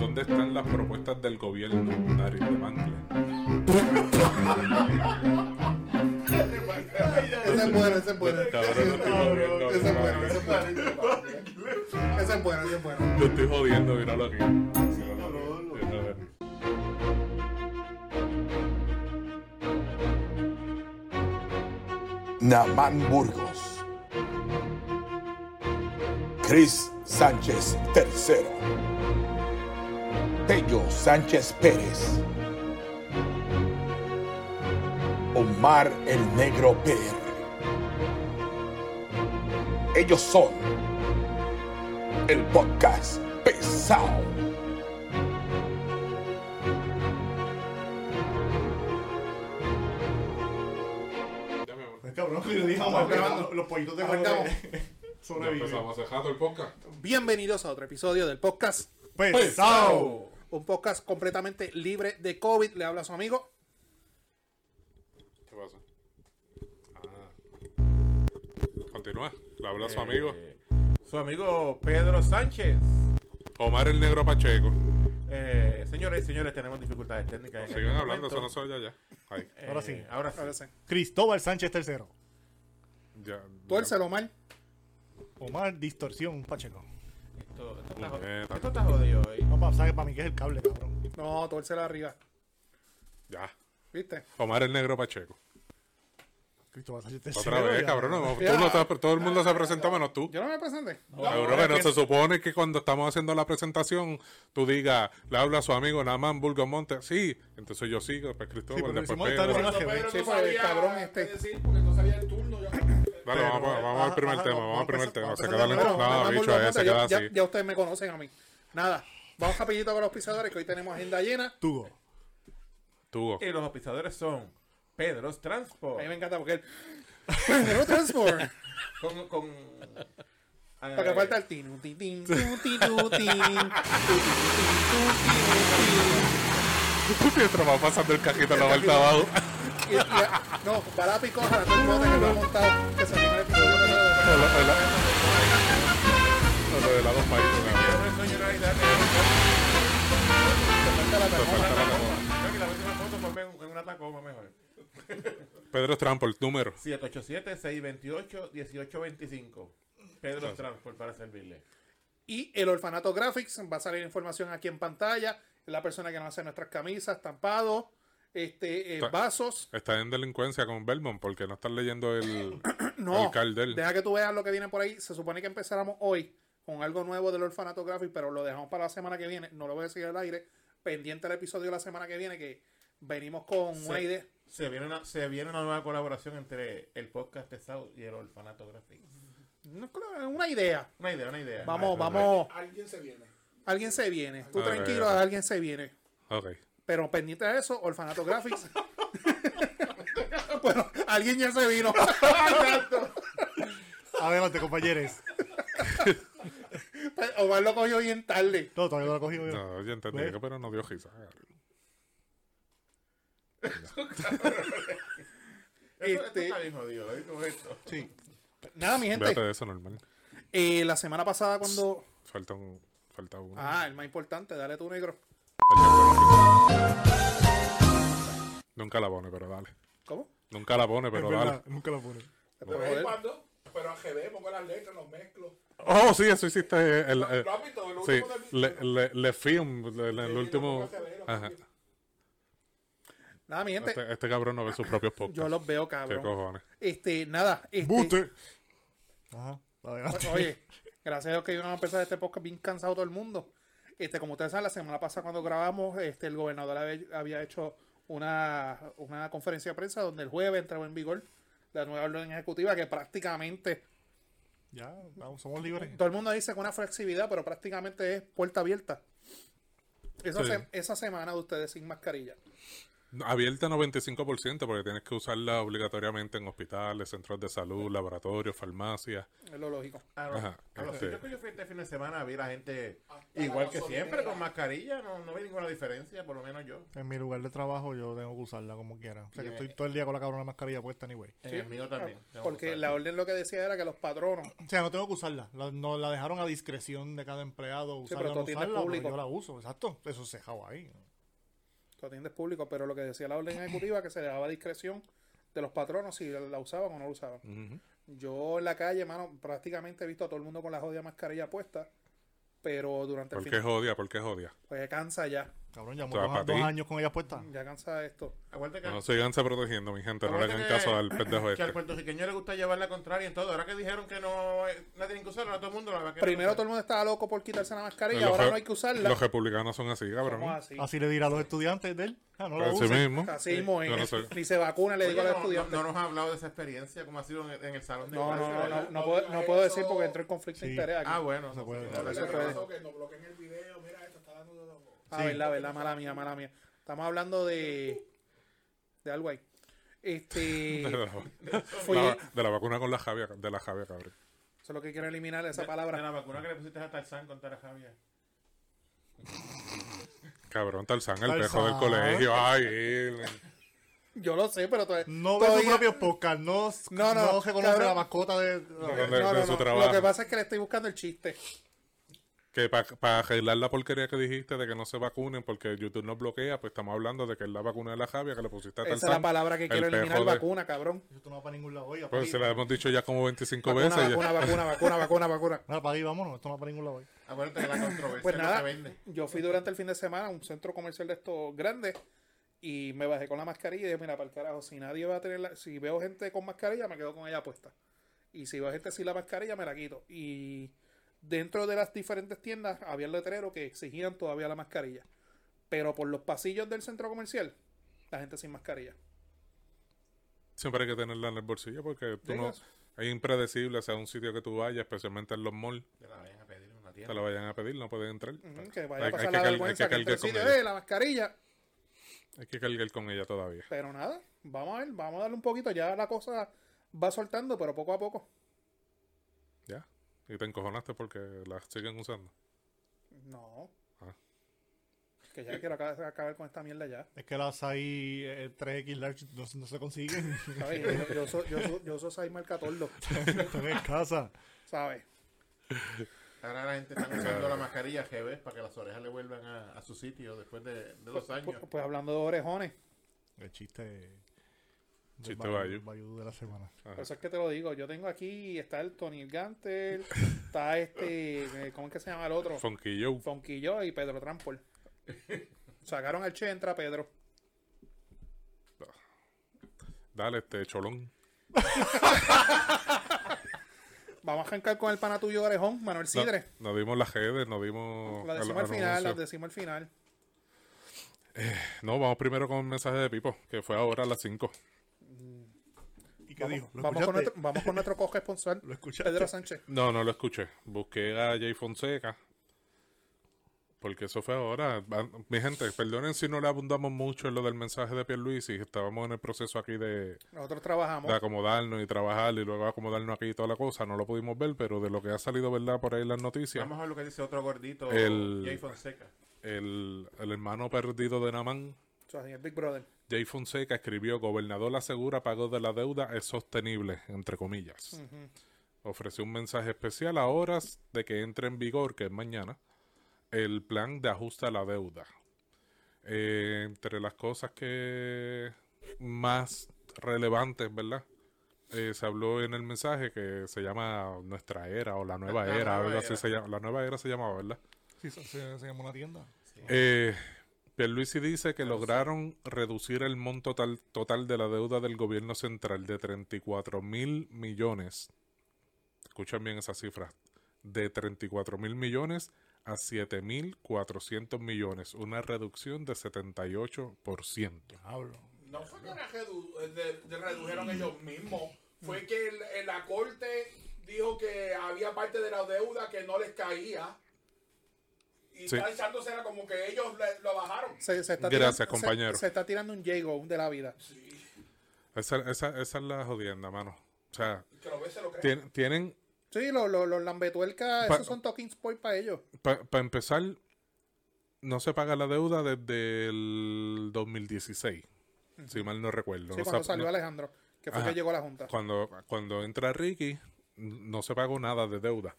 ¿Dónde están las propuestas del gobierno? Dar Ese es bueno. Yo estoy jodiendo, míralo aquí. Naman Burgos, Cris Sánchez III, Pello Sánchez Pérez, Omar el Negro PR. Ellos son el Podcast Pesao. Cabrón, que yo dije, vamos grabando los pollitos de guardamos. Empezamos a dejar el podcast. Bienvenidos a otro episodio del Podcast Pesao. Un podcast completamente libre de COVID. Le habla a su amigo. ¿Qué pasa? Continúa. Le habla a su amigo. Su amigo Pedro Sánchez. Omar el Negro Pacheco. Señores y señores, tenemos dificultades técnicas. Sigan hablando, eso no soy yo ya. Ahora sí. Cristóbal Sánchez III. Tuércelo, Omar. Omar Distorsión Pacheco. Esto está jodido. No, ¿sabes? Para mí que es el cable, cabrón. No, tuércelo arriba. Ya. ¿Viste? Omar el Negro Pacheco. Cristóbal Sánchez III. Otra vez, cabrón. Todo el mundo se presentó menos tú. Yo no me presenté. No, se supone que cuando estamos haciendo la presentación, tú digas, le habla a su amigo Naman Burgos Monte. Sí, entonces yo sigo, después Cristóbal, después Pedro. Pero no sabía cabrón decir, porque no sabía el turno. Dale, vamos al primer tema, Se queda lento, bicho, allá se queda así. Ya ustedes me conocen a mí. Nada, vamos rapidito con los auspiciadores, que hoy tenemos agenda llena. Tugo. Y los auspiciadores son... Pedro's Transport. A mí me encanta porque él... Pedro's Transport. Con... Para que falta el tin. Mientras va pasando el cajito a la vuelta abajo. No, para la picosa, todo el bote que lo ha montado. Que se anima el episodio de la dos países. En una Tacoma mejor. Pedro Trampol, número 787-628-1825. Pedro Trampol, para servirle. Y el Orfanato Graphics, va a salir información aquí en pantalla. La persona que nos hace nuestras camisas, estampados, vasos. Está en delincuencia con Belmont porque no están leyendo el cartel. Deja que tú veas lo que viene por ahí. Se supone que empezáramos hoy con algo nuevo del Orfanato Graphics, pero lo dejamos para la semana que viene. No lo voy a decir al aire. Pendiente el episodio de la semana que viene, que venimos con una idea. Se viene una nueva colaboración entre el Podcast Pesao y el Orfanato Graphics. Una idea. Vamos. Alguien se viene. Tú tranquilo, alguien se viene. Ok. Pero pendiente de eso, Orfanato Graphics. Bueno, alguien ya se vino. Adelante, compañeros. Omar lo cogió bien tarde. No, todavía no lo cogió bien. No, yo entendí, pero no dio risa. Nada, mi gente. Véate de eso normal. La semana pasada cuando falta uno. Ah, el más importante, dale tú, negro. Nunca la pone, pero dale. ¿Cómo? Nunca la pone, pero dale. Nunca la pone. Pero a GB pongo las letras, los mezclo. Oh, sí, eso hiciste el último. Ajá. Nada, mi gente. Este cabrón no ve sus propios podcasts. Yo los veo, cabrón. ¿Qué cojones? ¡Bute! Ajá, adelante. Oye, gracias a Dios que yo no voy a empezar este podcast bien cansado todo el mundo. Como ustedes saben, la semana pasada cuando grabamos, el gobernador había hecho una conferencia de prensa donde el jueves entraba en vigor la nueva orden ejecutiva que prácticamente... Ya, somos libres. Todo el mundo dice que una flexibilidad, pero prácticamente es puerta abierta. Esa semana de ustedes sin mascarilla. Abierta 95%, porque tienes que usarla obligatoriamente en hospitales, centros de salud, laboratorios, farmacias. Es lo lógico. A los sitios que yo fui este fin de semana, vi la gente hasta igual la que siempre, con mascarilla. No vi ninguna diferencia, por lo menos yo. En mi lugar de trabajo yo tengo que usarla como quiera. O sea, que estoy todo el día con la cabrona mascarilla puesta, anyway. Sí, el mío también. Porque la orden lo que decía era que los patronos... O sea, no tengo que usarla. No la dejaron a discreción de cada empleado. Usarla, sí, pero no usarla, público. Pero yo la uso, exacto. Eso se jaba ahí. Atiendes público, pero lo que decía la orden ejecutiva que se le daba discreción de los patronos si la usaban o no la usaban. Uh-huh. Yo en la calle, mano, prácticamente he visto a todo el mundo con la jodida mascarilla puesta, pero durante el fin... ¿Por qué jodida? Pues cansa ya. Cabrón, ya llevamos 2 años con ella puesta. Ya cansa esto. Acuérdate que... No siganse protegiendo, mi gente. No le hagan caso al pendejo este. Que al puertorriqueño le gusta llevar la contraria en todo. Ahora que dijeron que no la tienen que usar, ahora todo el mundo la va a querer. Primero todo el mundo estaba loco por quitarse la mascarilla, ahora no hay que usarla. Los republicanos son así, cabrón. Así le dirá a los estudiantes de él. Ah, no lo usen. Así mismo. Ni se vacuna, le digo a los estudiantes. No nos ha hablado de esa experiencia, como ha sido en el salón de clase. No puedo decir porque entró el conflicto de interés aquí. Ah, bueno. No puede. No bloqueen el video, mira, esto está dando de los... Ah, sí. verdad, mala mía. Estamos hablando de algo ahí. De la vacuna con la javia, de la javia, cabrón. Eso es lo que quiero eliminar, esa palabra. De la vacuna que le pusiste a Tarzán contra la javia. Cabrón, Tarzán, el pejo del colegio. Ay, yo lo sé, pero todavía... No ve su propio podcast, no reconoce la mascota de su trabajo. Lo que pasa es que le estoy buscando el chiste. Que para arreglar la porquería que dijiste de que no se vacunen porque YouTube nos bloquea, pues estamos hablando de que es la vacuna de la javia que le pusiste a Tarzán. Esa es la palabra que quiero eliminar, vacuna, cabrón. Esto no va para ningún lado hoy. Pues se la hemos dicho ya como 25 veces. Vacuna. Nada, para ahí, vámonos, esto no va para ningún lado hoy. Acuérdate de la controversia. Pues nada, yo fui durante el fin de semana a un centro comercial de estos grandes y me bajé con la mascarilla y dije, mira, para el carajo, si nadie va a tener si veo gente con mascarilla, me quedo con ella puesta. Y si veo gente sin la mascarilla, me la quito. Y... dentro de las diferentes tiendas había el letrero que exigían todavía la mascarilla. Pero por los pasillos del centro comercial, la gente sin mascarilla. Siempre hay que tenerla en el bolsillo porque tú no... Es impredecible, o sea, un sitio que tú vayas, especialmente en los malls. Que la vayan a pedir en una tienda. Te la vayan a pedir, no puedes entrar. Que vaya a pasar hay la vergüenza que el sitio de la mascarilla. Hay que cargar con ella todavía. Pero nada, vamos a ver, vamos a darle un poquito. Ya la cosa va soltando, pero poco a poco. Ya. ¿Y te encojonaste porque las siguen usando? No. Ah. Que ya quiero acabar con esta mierda ya. Es que las SAI 3X Large no se consiguen. ¿Sabes? Yo soy SAI marca Tordo. Estoy en casa. ¿Sabes? Ahora la gente está usando la mascarilla GB para que las orejas le vuelvan a su sitio después de 2 años. Pues hablando de orejones. El chiste Bayou de la semana. Por eso es que te lo digo. Yo tengo aquí, está el Tony Gantel, está ¿cómo es que se llama el otro? Fonquillo y Pedro Trampol. Sacaron al Che, entra Pedro. Dale, cholón. Vamos a arrancar con el pana tuyo de orejón, Manuel Cidre. Nos dimos las redes, nos dimos... Las decimos al final. No, vamos primero con un mensaje de Pipo, que fue ahora a las 5. Vamos con nuestro corresponsal, Pedro Sánchez. No lo escuché. Busqué a Jay Fonseca. Porque eso fue ahora. Mi gente, perdonen si no le abundamos mucho en lo del mensaje de Pierluisi. Estábamos en el proceso aquí de... Nosotros trabajamos. De acomodarnos y trabajar y luego acomodarnos aquí y toda la cosa. No lo pudimos ver, pero de lo que ha salido, ¿verdad? Por ahí en las noticias. Vamos a ver lo que dice otro gordito, Jay Fonseca. El hermano perdido de Naman. El Big Brother. Jay Fonseca escribió: gobernador asegura pago de la deuda es sostenible, entre comillas. Uh-huh. Ofreció un mensaje especial a horas de que entre en vigor, que es mañana, el plan de ajuste a la deuda. Entre las cosas que más relevantes, ¿verdad? Se habló en el mensaje que se llama nuestra era o la nueva era, algo así se llama. La nueva era se llamaba, ¿verdad? Sí, se llamó una tienda. Sí. Pierluisi dice que lograron reducir el monto total de la deuda del gobierno central de 34 mil millones. Escuchen bien esas cifras. De 34 mil millones a 7.400 millones. Una reducción de 78%. No fue que redujeron ellos mismos. Fue que la corte dijo que había parte de la deuda que no les caía. Y sí, está echándosela como que ellos lo bajaron. Gracias, compañero. Se está tirando un Jago de la vida. Sí. Esa es la jodienda, mano. O sea, que lo ves, se lo creen. Tienen... Sí, los lambetuelcas, esos son talking point para ellos. Para empezar, no se paga la deuda desde el 2016, si mal no recuerdo. Sí, cuando salió Alejandro, que fue que llegó a la Junta. Cuando entra Ricky, no se pagó nada de deuda.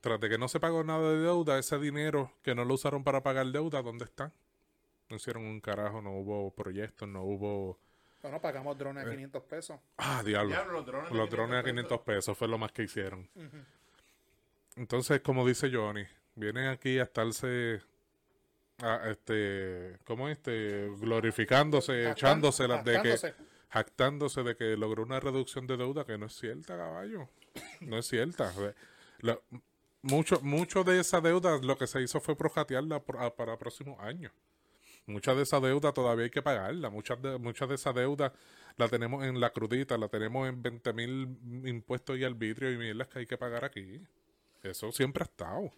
Tras de que no se pagó nada de deuda, ese dinero que no lo usaron para pagar deuda, ¿dónde está? No hicieron un carajo, no hubo proyectos, no hubo... Bueno, pagamos drones a $500. Ah, diablo, los drones a $500 fue lo más que hicieron. Uh-huh. Entonces, como dice Johnny, vienen aquí a estarse glorificándose, echándoselas de que, jactándose de que logró una reducción de deuda que no es cierta, caballo. No es cierta. Mucho de esa deuda lo que se hizo fue projatearla para próximos años. Mucha de esa deuda todavía hay que pagarla. Muchas de esa deuda la tenemos en la crudita, la tenemos en 20.000 impuestos y arbitrio y mierdas que hay que pagar aquí. Eso siempre ha estado.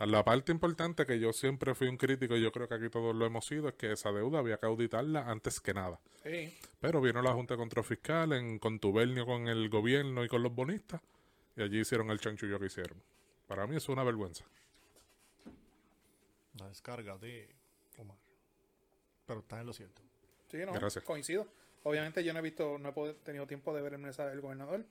La parte importante que yo siempre fui un crítico, y yo creo que aquí todos lo hemos sido, es que esa deuda había que auditarla antes que nada. Sí. Pero vino la Junta de Control Fiscal en contubernio con el gobierno y con los bonistas, y allí hicieron el chanchullo que hicieron. Para mí eso es una vergüenza. La descarga de... Omar. Pero estás en lo cierto. Sí, no, gracias. Coincido. Obviamente yo no he tenido tiempo de ver el mensaje del gobernador,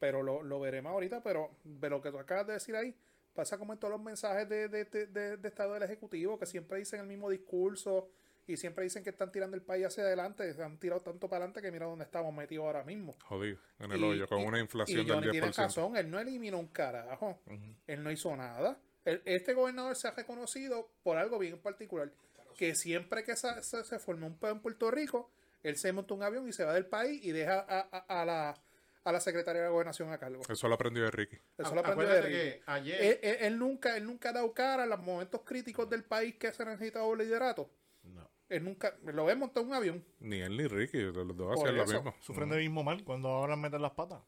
pero lo veré más ahorita, pero de lo que tú acabas de decir ahí, pasa como en todos los mensajes de Estado del Ejecutivo, que siempre dicen el mismo discurso y siempre dicen que están tirando el país hacia adelante, se han tirado tanto para adelante que mira dónde estamos metidos ahora mismo. Jodido, en el hoyo, con una inflación del 10%. Y Johnny tiene razón, él no eliminó un carajo, uh-huh. Él no hizo nada. Este gobernador se ha reconocido por algo bien particular, que siempre que se formó un pedo en Puerto Rico, él se monta un avión y se va del país y deja a la secretaria de Gobernación a cargo. Eso lo aprendió de Ricky. Eso lo aprendió de Ricky. Que ayer... Él nunca ha dado cara a los momentos críticos del país que se necesita un liderato. No. Él nunca... Lo ve montar un avión. Ni él ni Ricky. Los dos hacen lo mismo. Sufren del mismo mal cuando ahora meten las patas.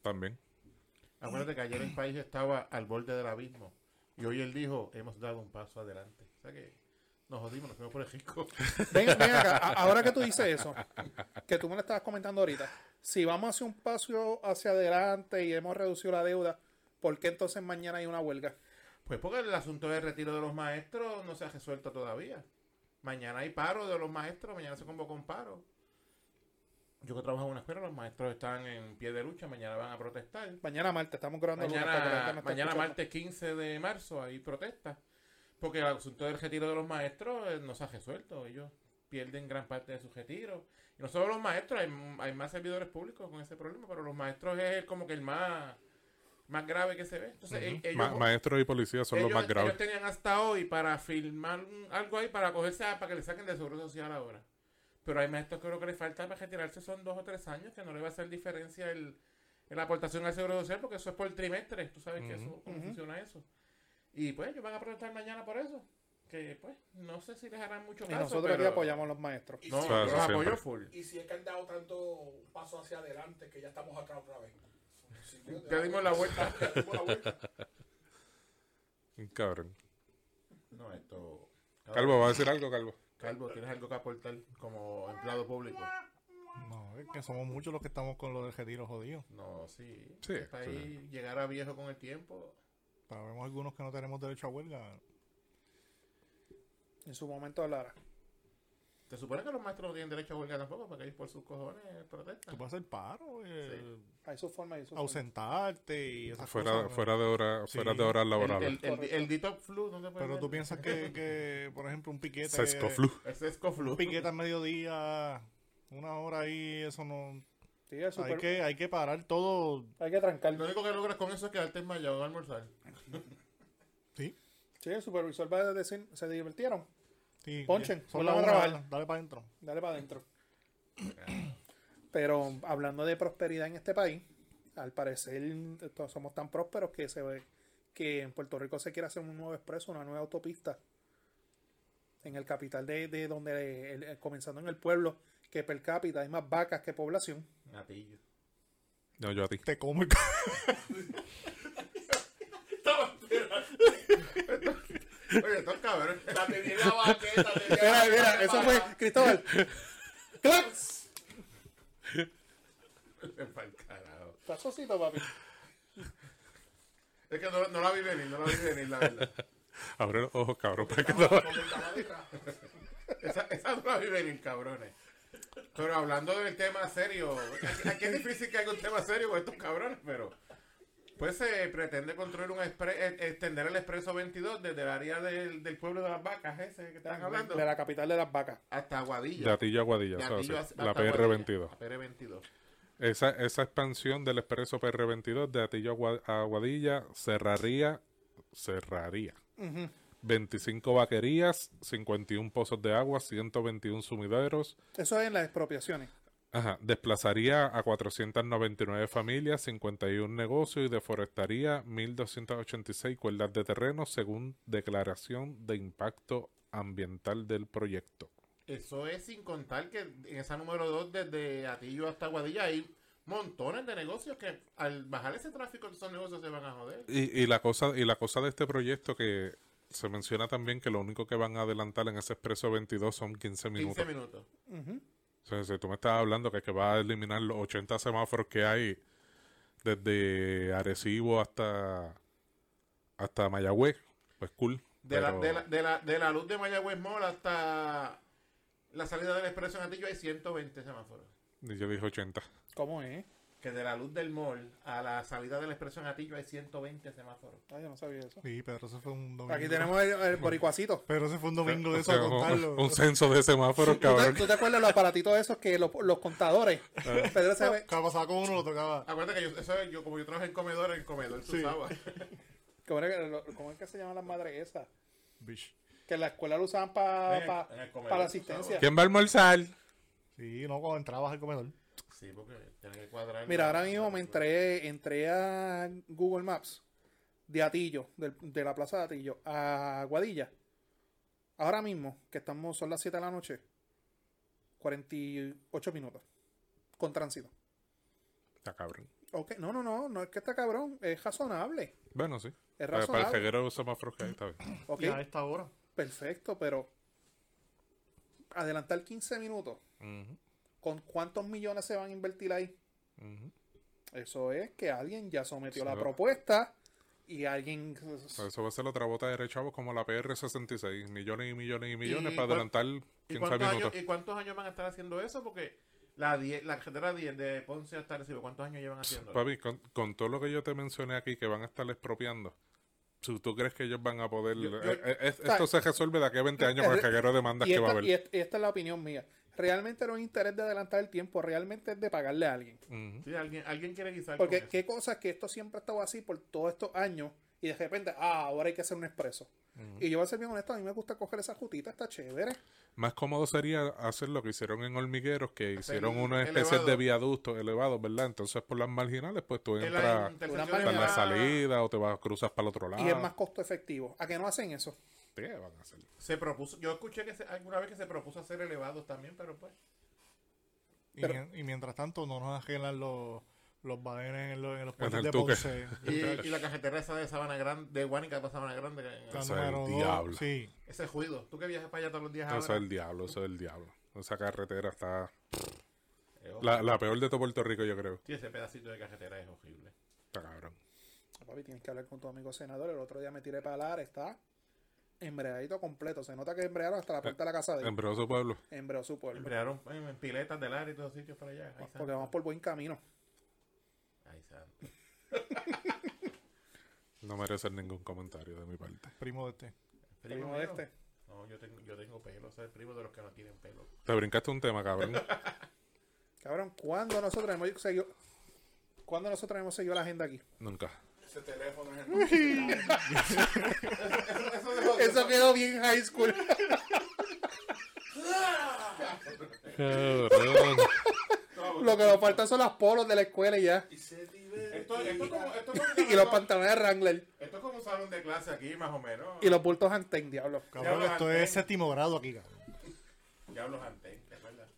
También. Acuérdate que ayer el país estaba al borde del abismo. Y hoy él dijo, hemos dado un paso adelante. O sea que... Nos jodimos, nos fuimos por el rico. Ven acá, ahora que tú dices eso, que tú me lo estabas comentando ahorita, si vamos hacia un paso hacia adelante y hemos reducido la deuda, ¿por qué entonces mañana hay una huelga? Pues porque el asunto del retiro de los maestros no se ha resuelto todavía. Mañana hay paro de los maestros, mañana se convoca un paro. Yo que trabajo en una escuela, los maestros están en pie de lucha, mañana van a protestar. Mañana martes, estamos grabando. Mañana martes 15 de marzo hay protestas. Porque el asunto del retiro de los maestros no se ha resuelto. Ellos pierden gran parte de sus retiros. Y no solo los maestros, hay más servidores públicos con ese problema, pero los maestros es como que el más grave que se ve. Entonces, uh-huh. Maestros y policías son los más graves. Ellos tenían hasta hoy para firmar algo ahí, para cogerse para que le saquen de seguro social ahora. Pero hay maestros que creo que les falta para retirarse son 2 o 3 años, que no le va a hacer diferencia la aportación al seguro social, porque eso es por trimestre. Tú sabes que eso, cómo funciona eso. Y pues ellos van a protestar mañana por eso. Que pues, no sé si les harán mucho caso. Y nosotros aquí apoyamos a los maestros. No, sí, claro, los apoyo full. Y si es que han dado tanto paso hacia adelante que ya estamos atrás otra vez. Ya dimos la vuelta. Cabrón. No, esto... Calvo, ¿vas a decir algo, Calvo? Calvo, ¿tienes algo que aportar como empleado público? No, es que somos muchos los que estamos con los del retiro jodido. No, sí. Sí, está ahí, sí. Llegar a viejo con el tiempo... Sabemos algunos que no tenemos derecho a huelga. En su momento hablará. ¿Te supone que los maestros no tienen derecho a huelga tampoco? Porque ellos por sus cojones protestan. Tú puedes hacer paro. Sí. Hay sus formas y sus ausentarte y esas cosas. Fuera de horas laborables. El detox flu. ¿Dónde puede Pero ver? Tú piensas que, por ejemplo, un piquete... Sesco flu. El sesco flu. Un piquete al mediodía, 1 hora ahí, eso no... Sí, hay que parar todo. Hay que trancar. Lo único que logras con eso es quedarte enmayado a almorzar. Sí. Sí, el supervisor va a decir, se divertieron. Sí, ponchen, volvamos a trabajar. Dale para adentro. Pero hablando de prosperidad en este país, al parecer todos somos tan prósperos que se ve que en Puerto Rico se quiere hacer un nuevo expreso, una nueva autopista. En el capital de donde comenzando en el pueblo. Que per cápita hay más vacas que población. A ti yo. No, yo a ti. Te como el... Oye, estos cabrones. La tenía la baqueta. Mira, eso fue Cristóbal. ¡Clax! Para el carajo. Está sosito, papi. Es que no la vi venir, la verdad. Abre los ojos, cabrón, para que no. Esa no la vi venir, cabrones. Pero hablando del tema serio, aquí es difícil que haya un tema serio con estos cabrones, pero pues se pretende construir extender el expreso 22 desde el área del pueblo de Las Vacas, ese que están hablando. De la capital de Las Vacas. Hasta Aguadilla. De Hatillo a Aguadilla, la PR-22. La PR-22. Esa expansión del expreso PR-22 de Hatillo a Aguadilla cerraría. Uh-huh. 25 vaquerías, 51 pozos de agua, 121 sumideros. Eso es en las expropiaciones. Ajá. Desplazaría a 499 familias, 51 negocios y deforestaría 1.286 cuerdas de terreno según declaración de impacto ambiental del proyecto. Eso es sin contar que en esa número 2 desde Hatillo hasta Aguadilla hay montones de negocios que al bajar ese tráfico esos negocios se van a joder. Y la cosa de este proyecto que se menciona también que lo único que van a adelantar en ese expreso 22 son 15 minutos. 15 minutos. Uh-huh. O sea, si tú me estás hablando que va a eliminar los 80 semáforos que hay desde Arecibo hasta Mayagüez, pues cool. De la luz de Mayagüez Mall hasta la salida del expreso en Hatillo hay 120 semáforos. Y yo dije 80. ¿Cómo es? Que de la luz del mall a la salida del expreso en Hatillo hay 120 semáforos. Ah, yo no sabía eso. Sí, Pedro se fue un domingo. Aquí tenemos el boricuacito. Pedro se fue un domingo de eso a contarlo. Un censo de semáforos, cabrón. ¿Tú te acuerdas los aparatitos esos que los contadores? Pedro se ve. Cada pasaba con uno lo tocaba. Acuérdate que yo como yo trabajé en comedor, se usaba. ¿Cómo es que se llaman las madres esas? Bish. Que en la escuela lo usaban para la asistencia. ¿Quién va a almorzar? Sí, no, cuando entrabas al comedor. Sí, porque tienen que cuadrar. Mira, ahora mismo me entré a Google Maps de Hatillo, de la plaza de Hatillo, a Aguadilla. Ahora mismo, que son las 7 de la noche, 48 minutos con tránsito. Está cabrón. Okay. No es que está cabrón, es razonable. Bueno, sí. Es razonable. Para el jeguero semáforo que hay, está bien. Okay. Ya a esta hora. Perfecto, pero adelantar 15 minutos. Uh-huh. ¿Con cuántos millones se van a invertir ahí? Uh-huh. Eso es que alguien ya sometió la propuesta y alguien... Eso va a ser otra bota de chavos como la PR-66. Millones para adelantar 15 minutos. ¿Y cuántos años van a estar haciendo eso? Porque la carretera 10 de Ponce hasta Arecibo, ¿cuántos años llevan haciendo eso? Papi, con todo lo que yo te mencioné aquí, que van a estar expropiando, ¿tú crees que ellos van a poder...? Esto se resuelve de aquí a 20 años con el caguero de demandas que va a haber. Y esta es la opinión mía. Realmente no es interés de adelantar el tiempo, realmente es de pagarle a alguien. Uh-huh. Sí, alguien quiere guisar. Porque con qué cosas que esto siempre ha estado así por todos estos años y de repente, ahora hay que hacer un expreso. Uh-huh. Y yo voy a ser bien honesto, a mí me gusta coger esa jutita, está chévere. Más cómodo sería hacer lo que hicieron en Hormigueros, que hicieron unas especies de viaductos elevados, ¿verdad? Entonces por las marginales, pues tú entras en la salida o te vas cruzas para el otro lado. Y es más costo efectivo. ¿A qué no hacen eso? Van a hacer. Se propuso, yo escuché que alguna vez que se propuso hacer elevados también, pero pues. Y mientras tanto no nos ajelan los badenes en los puentes de Ponce. Y la carretera esa de Sabana Grande, de Guánica para Sabana Grande. Eso es el diablo. Sí. Ese juido. Tú que viajas para allá todos los días. Eso es el diablo. Esa carretera está... La peor de todo Puerto Rico, yo creo. Sí, ese pedacito de carretera es horrible. Está cabrón. Papi, tienes que hablar con tu amigo senador. El otro día me tiré para Lara, está... Embreadito completo. Se nota que embrearon hasta la puerta de la casa de ellos. Embreó su pueblo. Embrearon en piletas del área y todos sitios para allá. Porque santo. Vamos por buen camino. Ay, santo. No merece ningún comentario de mi parte. Primo de este. ¿Primo de este? No, yo tengo pelo. O sea, el primo de los que no tienen pelo. Te brincaste un tema, cabrón. Cabrón, ¿cuándo nosotros hemos seguido la agenda aquí? Nunca. Ese teléfono es el... eso quedó bien high school. Lo que nos faltan son las polos de la escuela y ya. Y los pantalones de Wrangler. Esto es como salón de clase aquí, más o menos. Y los bultos Hanteng, diablo. Cabrón, esto es séptimo grado aquí, cabrón. Diablos Hanteng, ¿te acuerdas?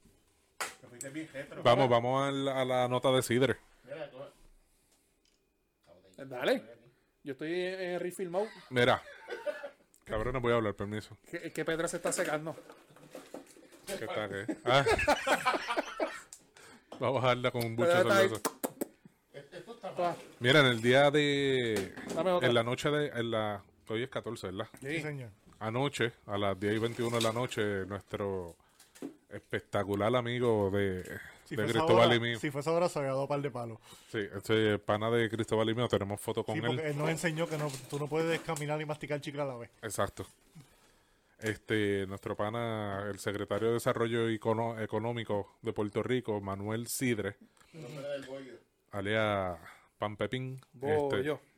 Te fuiste bien retro. Vamos a la nota de Cidre. Mira, dale, yo estoy en refill mode. Mira, Cabrón, no voy a hablar, permiso. Que Pedro se está secando. ¿Qué está, qué? Ah. Va a bajarla con un bucho sabroso. Mira, en el día de... En la noche de... Hoy es 14, ¿verdad? Sí, señor. Anoche, a las 10:21 de la noche, nuestro espectacular amigo de Cristóbal y mío. Si fuese ahora, se había dado un par de palos. Sí, este pana de Cristóbal y mío, tenemos fotos con él. Él nos enseñó que no, tú no puedes caminar y masticar chicle a la vez. Exacto. Nuestro pana, el secretario de Desarrollo Económico de Puerto Rico, Manuel Cidre, alias Pan Pepín,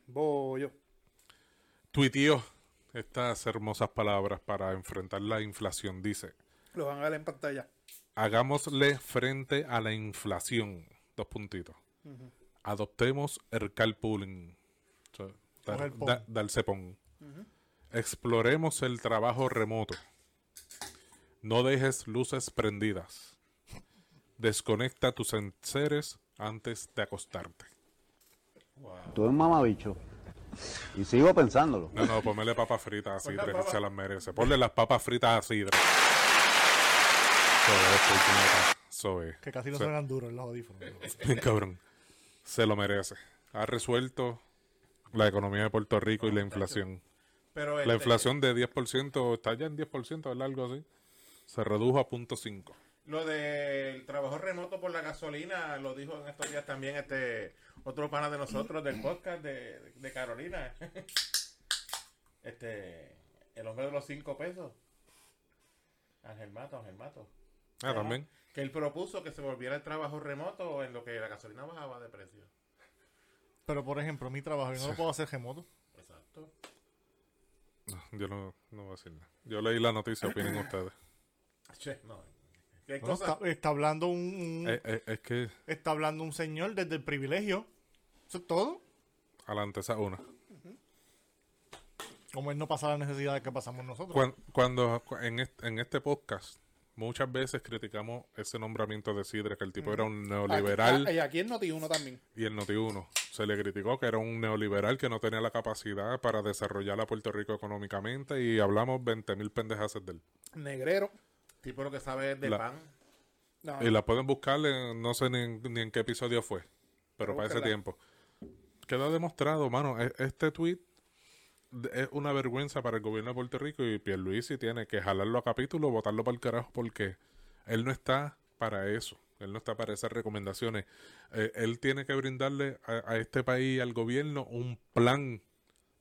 Bollo, tuiteó estas hermosas palabras para enfrentar la inflación. Dice: lo van a ver en pantalla. Hagámosle frente a la inflación. 2 puntitos. Uh-huh. Adoptemos el carpooling. Dar cepón. Uh-huh. Exploremos el trabajo remoto. No dejes luces prendidas. Desconecta tus enseres antes de acostarte. Wow. Tú eres mamabicho. Y sigo pensándolo. No, ponmele papas fritas a Cidre, que se las merece. Ponle las papas fritas a Cidre. Sobe. Que casi no suenan duros en los audífonos. Cabrón. Se lo merece. Ha resuelto la economía de Puerto Rico y la inflación. Pero la inflación de 10%, está ya en 10%, ¿verdad? Algo así. Se redujo a 0.5. Lo del trabajo remoto por la gasolina lo dijo en estos días también otro pana de nosotros del podcast de Carolina. El hombre de los 5 pesos. Ángel Mato. Ah, también. Que él propuso que se volviera el trabajo remoto en lo que la gasolina bajaba de precio. Pero, por ejemplo, mi trabajo, yo no lo puedo hacer remoto. Exacto. No, yo no voy a decir nada. Yo leí la noticia, opinen ustedes. Che, no. ¿Qué cosa? Está hablando un... es que... Está hablando un señor desde el privilegio. ¿Eso es todo? Adelante, esa una. Como él no pasa las necesidades que pasamos nosotros. Cuando en este podcast muchas veces criticamos ese nombramiento de Cidre, que el tipo era un neoliberal. Y aquí en Noti1 también. Y en Noti1 se le criticó que era un neoliberal que no tenía la capacidad para desarrollar a Puerto Rico económicamente, y hablamos 20.000 pendejaces del negrero. Tipo lo que sabe es de pan. No. Y la pueden buscar, no sé ni en qué episodio fue, pero para ese tiempo. Quedó demostrado, mano, este tweet es una vergüenza para el gobierno de Puerto Rico, y Pierluisi tiene que jalarlo a capítulo, botarlo para el carajo, porque él no está para eso. Él no está para esas recomendaciones. Él tiene que brindarle a este país, al gobierno, un plan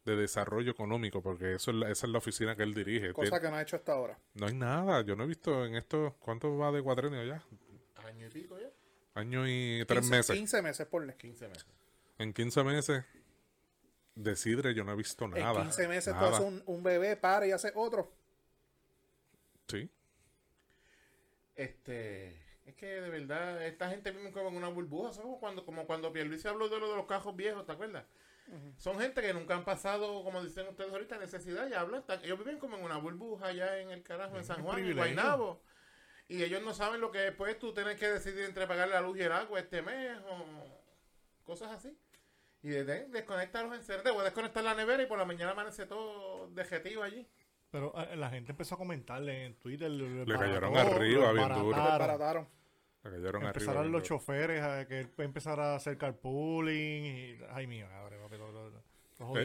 de desarrollo económico, porque esa es la oficina que él dirige. Cosa que no ha hecho hasta ahora. No hay nada. Yo no he visto en esto... ¿Cuánto va de cuadrenio ya? Año y pico ya. Año y 3 meses. 15 meses, ponle. 15 meses. En 15 meses... De Cidre yo no he visto nada. En 15 meses tú haces un bebé, para y hace otro. Sí. Es que de verdad, esta gente vive como en una burbuja. Como cuando Pierluisi habló de lo de los cajos viejos, ¿te acuerdas? Uh-huh. Son gente que nunca han pasado, como dicen ustedes ahorita, necesidad, ya hablan. Ellos viven como en una burbuja allá en el carajo, en San Juan, en Guaynabo. Y ellos no saben lo que después tú tienes que decidir entre pagar la luz y el agua este mes o cosas así. Y desconectar los enseres, voy a desconectar la nevera y por la mañana amanece todo dejetivo allí. Pero la gente empezó a comentarle en Twitter. Le cayeron arriba bien duro. Le cayeron arriba. Empezaron los choferes a que empezara a hacer carpooling. Y, ay, mía,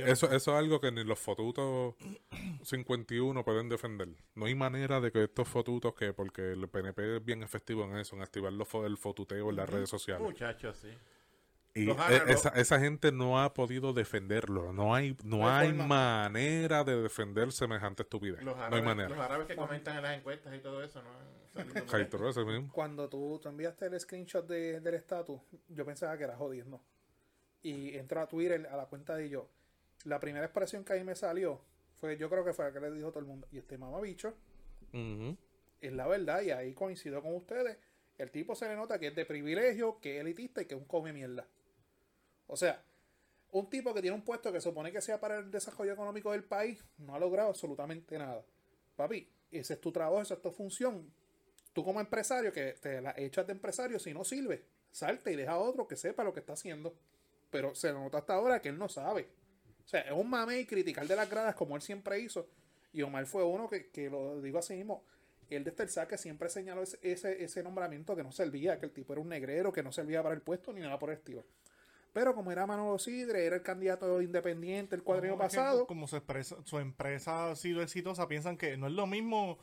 eso es algo que ni los fotutos 51 pueden defender. No hay manera de que estos fotutos, que porque el PNP es bien efectivo en eso, en activar el fotuteo en las redes sociales. Muchachos, sí. Y esa gente no ha podido defenderlo. No hay manera de defender semejante estupidez. No hay manera. Los árabes que comentan en las encuestas y todo eso, ¿no? Cuando tú enviaste el screenshot del estatus, yo pensaba que era jodiendo. Y entro a Twitter, a la cuenta de yo. La primera expresión que ahí me salió fue, yo creo que fue la que le dijo todo el mundo, y este mamabicho, uh-huh, es la verdad, y ahí coincido con ustedes. El tipo se le nota que es de privilegio, que es elitista y que es un come mierda. O sea, un tipo que tiene un puesto que supone que sea para el desarrollo económico del país, no ha logrado absolutamente nada. Papi, ese es tu trabajo, esa es tu función. Tú como empresario, que te la echas de empresario, si no sirve, salte y deja a otro que sepa lo que está haciendo. Pero se le nota hasta ahora que él no sabe. O sea, es un mame y criticar de las gradas como él siempre hizo. Y Omar fue uno que lo digo así mismo. El de Terza que siempre señaló ese nombramiento que no servía, que el tipo era un negrero, que no servía para el puesto ni nada por el estilo. Pero como era Manuel Cidre, era el candidato independiente el cuadrino pasado. Que, como su empresa ha sido exitosa, piensan que no es lo mismo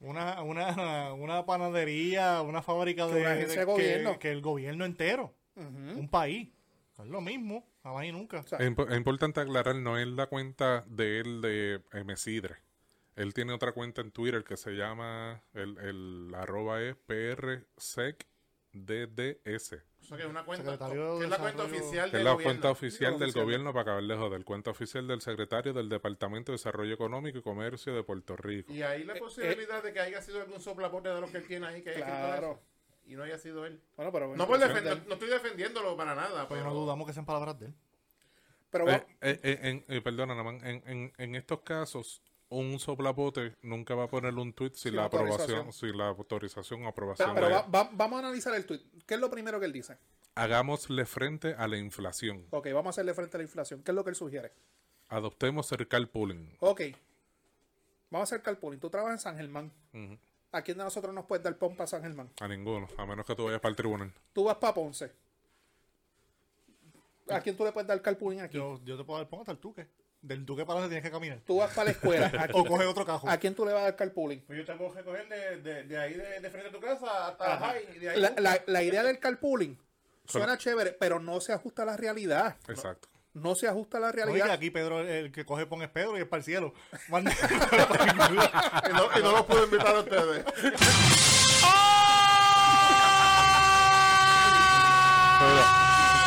una panadería, una fábrica de gobierno. Que el gobierno entero, uh-huh. Un país. No es lo mismo, jamás y nunca. O sea, es importante aclarar, no es la cuenta de él de M. Cidre. Él tiene otra cuenta en Twitter que se llama, el arroba es PRSecDDS. O sea, que es una cuenta, que es la cuenta oficial del gobierno. Es la cuenta oficial del gobierno, para acabar de joder. Cuenta oficial del secretario del Departamento de Desarrollo Económico y Comercio de Puerto Rico. Y ahí la posibilidad de que haya sido algún soplaporte de los que él tiene ahí, que claro. Y no haya sido él. Bueno, pero bueno, no estoy defendiéndolo para nada. Pero no dudamos que sean palabras de él. Pero perdona, Naman, en estos casos... Un soplapote nunca va a ponerle un tweet sin la aprobación, sin la autorización o aprobación. Pero vamos a analizar el tweet. ¿Qué es lo primero que él dice? Hagámosle frente a la inflación. Ok, vamos a hacerle frente a la inflación. ¿Qué es lo que él sugiere? Adoptemos el carpooling. Ok. Vamos a hacer carpooling. Tú trabajas en San Germán. Uh-huh. ¿A quién de nosotros nos puedes dar pompa a San Germán? A ninguno, a menos que tú vayas para el tribunal. Tú vas para Ponce. ¿A quién tú le puedes dar carpooling aquí? Yo te puedo dar pompa hasta el Tuque. Del Duque para donde tienes que caminar. Tú vas para la escuela. O coges otro cajo. ¿A quién tú le vas a dar carpooling? Pues yo te puedo recoger de ahí, de frente a tu casa hasta high, y de ahí. La idea del carpooling suena chévere, pero no se ajusta a la realidad. Exacto. No se ajusta a la realidad. Oye, aquí Pedro, el que coge pon es Pedro y es para el cielo. y no los puedo invitar a ustedes.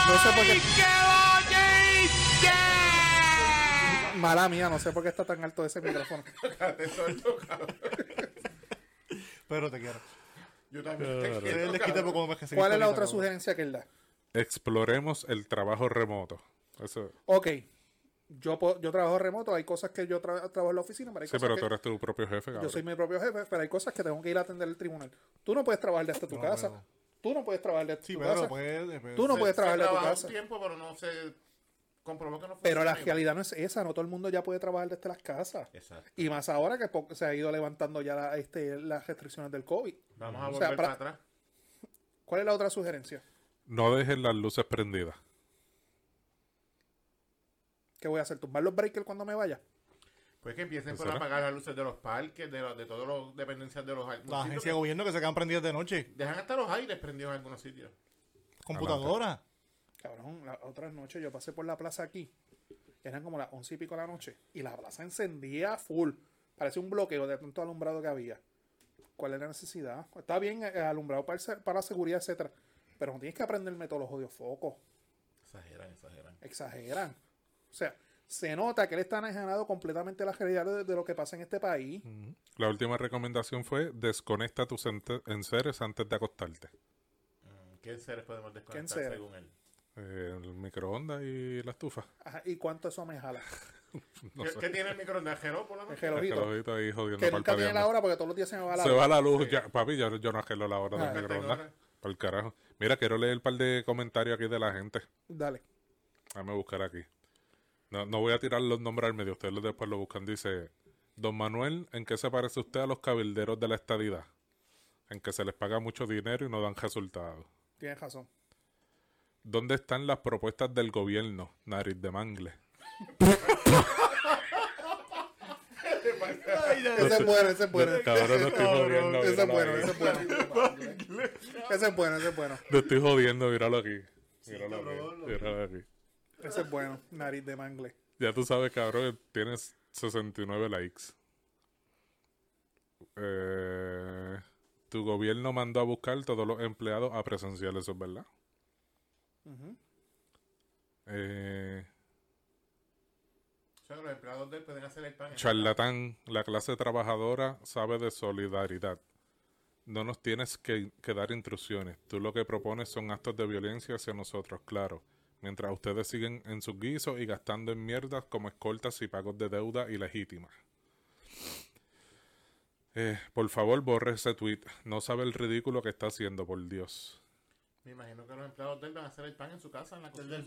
No sé por qué. Mala mía, no sé por qué está tan alto ese micrófono. Pero te quiero. Yo también te quiero. ¿Cuál es la otra sugerencia que él da? Exploremos el trabajo remoto. Eso. Ok. Yo trabajo remoto. Hay cosas que yo trabajo en la oficina. Pero hay cosas pero tú eres tu propio jefe. Cabrón. Yo soy mi propio jefe, pero hay cosas que tengo que ir a atender al tribunal. Tú no puedes trabajar desde tu casa. Pero... Tú no puedes trabajar desde tu casa. Puede. Tú no puedes trabajar desde tu casa. Tiempo, pero no sé... No, pero la realidad no es esa, no todo el mundo ya puede trabajar desde las casas. Exacto. Y más ahora que se ha ido levantando ya las restricciones del COVID. Vamos a volver para atrás. ¿Cuál es la otra sugerencia? No dejen las luces prendidas. ¿Qué voy a hacer? ¿Tumbar los breakers cuando me vaya? Pues que empiecen por apagar las luces de los parques, de todas las dependencias de los... La agencia de gobierno que se quedan prendidas de noche. Dejan hasta los aires prendidos en algunos sitios. Computadora. Cabrón, las otras noches yo pasé por la plaza aquí, eran como las 11:00 de la noche, y la plaza encendía full, parecía un bloqueo de tanto alumbrado que había. ¿Cuál era la necesidad? Está bien alumbrado para la seguridad, etcétera, pero no tienes que aprenderme todos los odios focos. Exageran. O sea, se nota que él está enajenado completamente de la realidad de lo que pasa en este país. Uh-huh. La última recomendación fue desconecta tus enseres antes de acostarte. ¿Qué enseres podemos desconectar según él? El microondas y la estufa. Ajá, ¿y cuánto eso me jala? No sé. ¿Qué tiene el microondas? ¿El geló por la noche? El gelojito ahí jodiendo. Que nunca tiene la hora porque todos los días se me va la luz. Se va la luz, sí. Ya, papi, yo no gelo la hora del microondas. Por el carajo. Mira, quiero leer un par de comentarios aquí de la gente. Dale. Déjame buscar aquí. No voy a tirar los nombres al medio. Ustedes después lo buscan. Dice, Don Manuel, ¿en qué se parece usted a los cabilderos de la estadidad? En que se les paga mucho dinero y no dan resultados. Tienes razón. ¿Dónde están las propuestas del gobierno? Nariz de mangle. Ese es bueno. Cabrón, no estoy jodiendo. Ese es bueno. No estoy jodiendo, míralo aquí. Ese es bueno, nariz de mangle. Ya tú sabes, cabrón, tienes 69 likes. Tu gobierno mandó a buscar todos los empleados a presencial, eso es verdad. Uh-huh. O sea, los empleados de él pueden hacer el pan. Charlatán, la clase trabajadora sabe de solidaridad. No nos tienes que dar instrucciones. Tú lo que propones son actos de violencia hacia nosotros, claro. Mientras ustedes siguen en sus guisos y gastando en mierdas como escoltas y pagos de deuda ilegítimas. Por favor, borre ese tweet. No sabe el ridículo que está haciendo, por Dios. Me imagino que los empleados de él van a hacer el pan en su casa, en la cocina.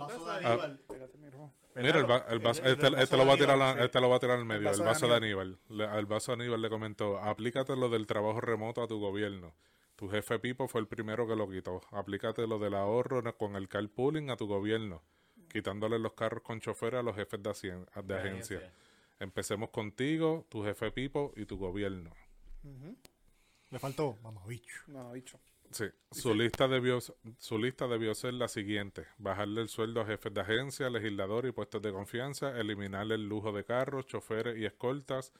Este lo va a tirar al medio, el vaso de Aníbal. Al vaso de Aníbal le comentó, aplícate lo del trabajo remoto a tu gobierno. Tu jefe Pipo fue el primero que lo quitó. Aplícate lo del ahorro con el carpooling a tu gobierno, quitándole los carros con chofer a los jefes de agencia. Empecemos contigo, tu jefe Pipo y tu gobierno. Uh-huh. Le faltó mamabicho. Mamabicho. Sí, su lista debió ser la siguiente: bajarle el sueldo a jefes de agencia, legisladores y puestos de confianza, eliminarle el lujo de carros, choferes y escoltas,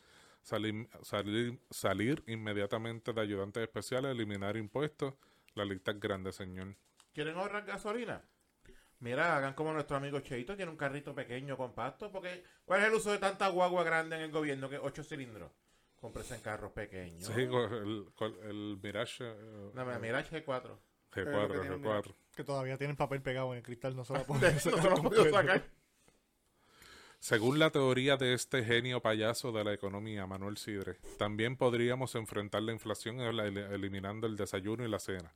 salir inmediatamente de ayudantes especiales, eliminar impuestos. La lista es grande, señor. ¿Quieren ahorrar gasolina? Mira, hagan como nuestro amigo Cheito, tiene un carrito pequeño, compacto, porque ¿cuál es el uso de tanta guagua grande en el gobierno que 8 cilindros? Cómprese en carros pequeños. Sí, el Mirage. No, Mirage G4. G4. Que todavía tienen papel pegado en el cristal, no se lo puedo sacar. Según la teoría de este genio payaso de la economía, Manuel Cidre, también podríamos enfrentar la inflación eliminando el desayuno y la cena.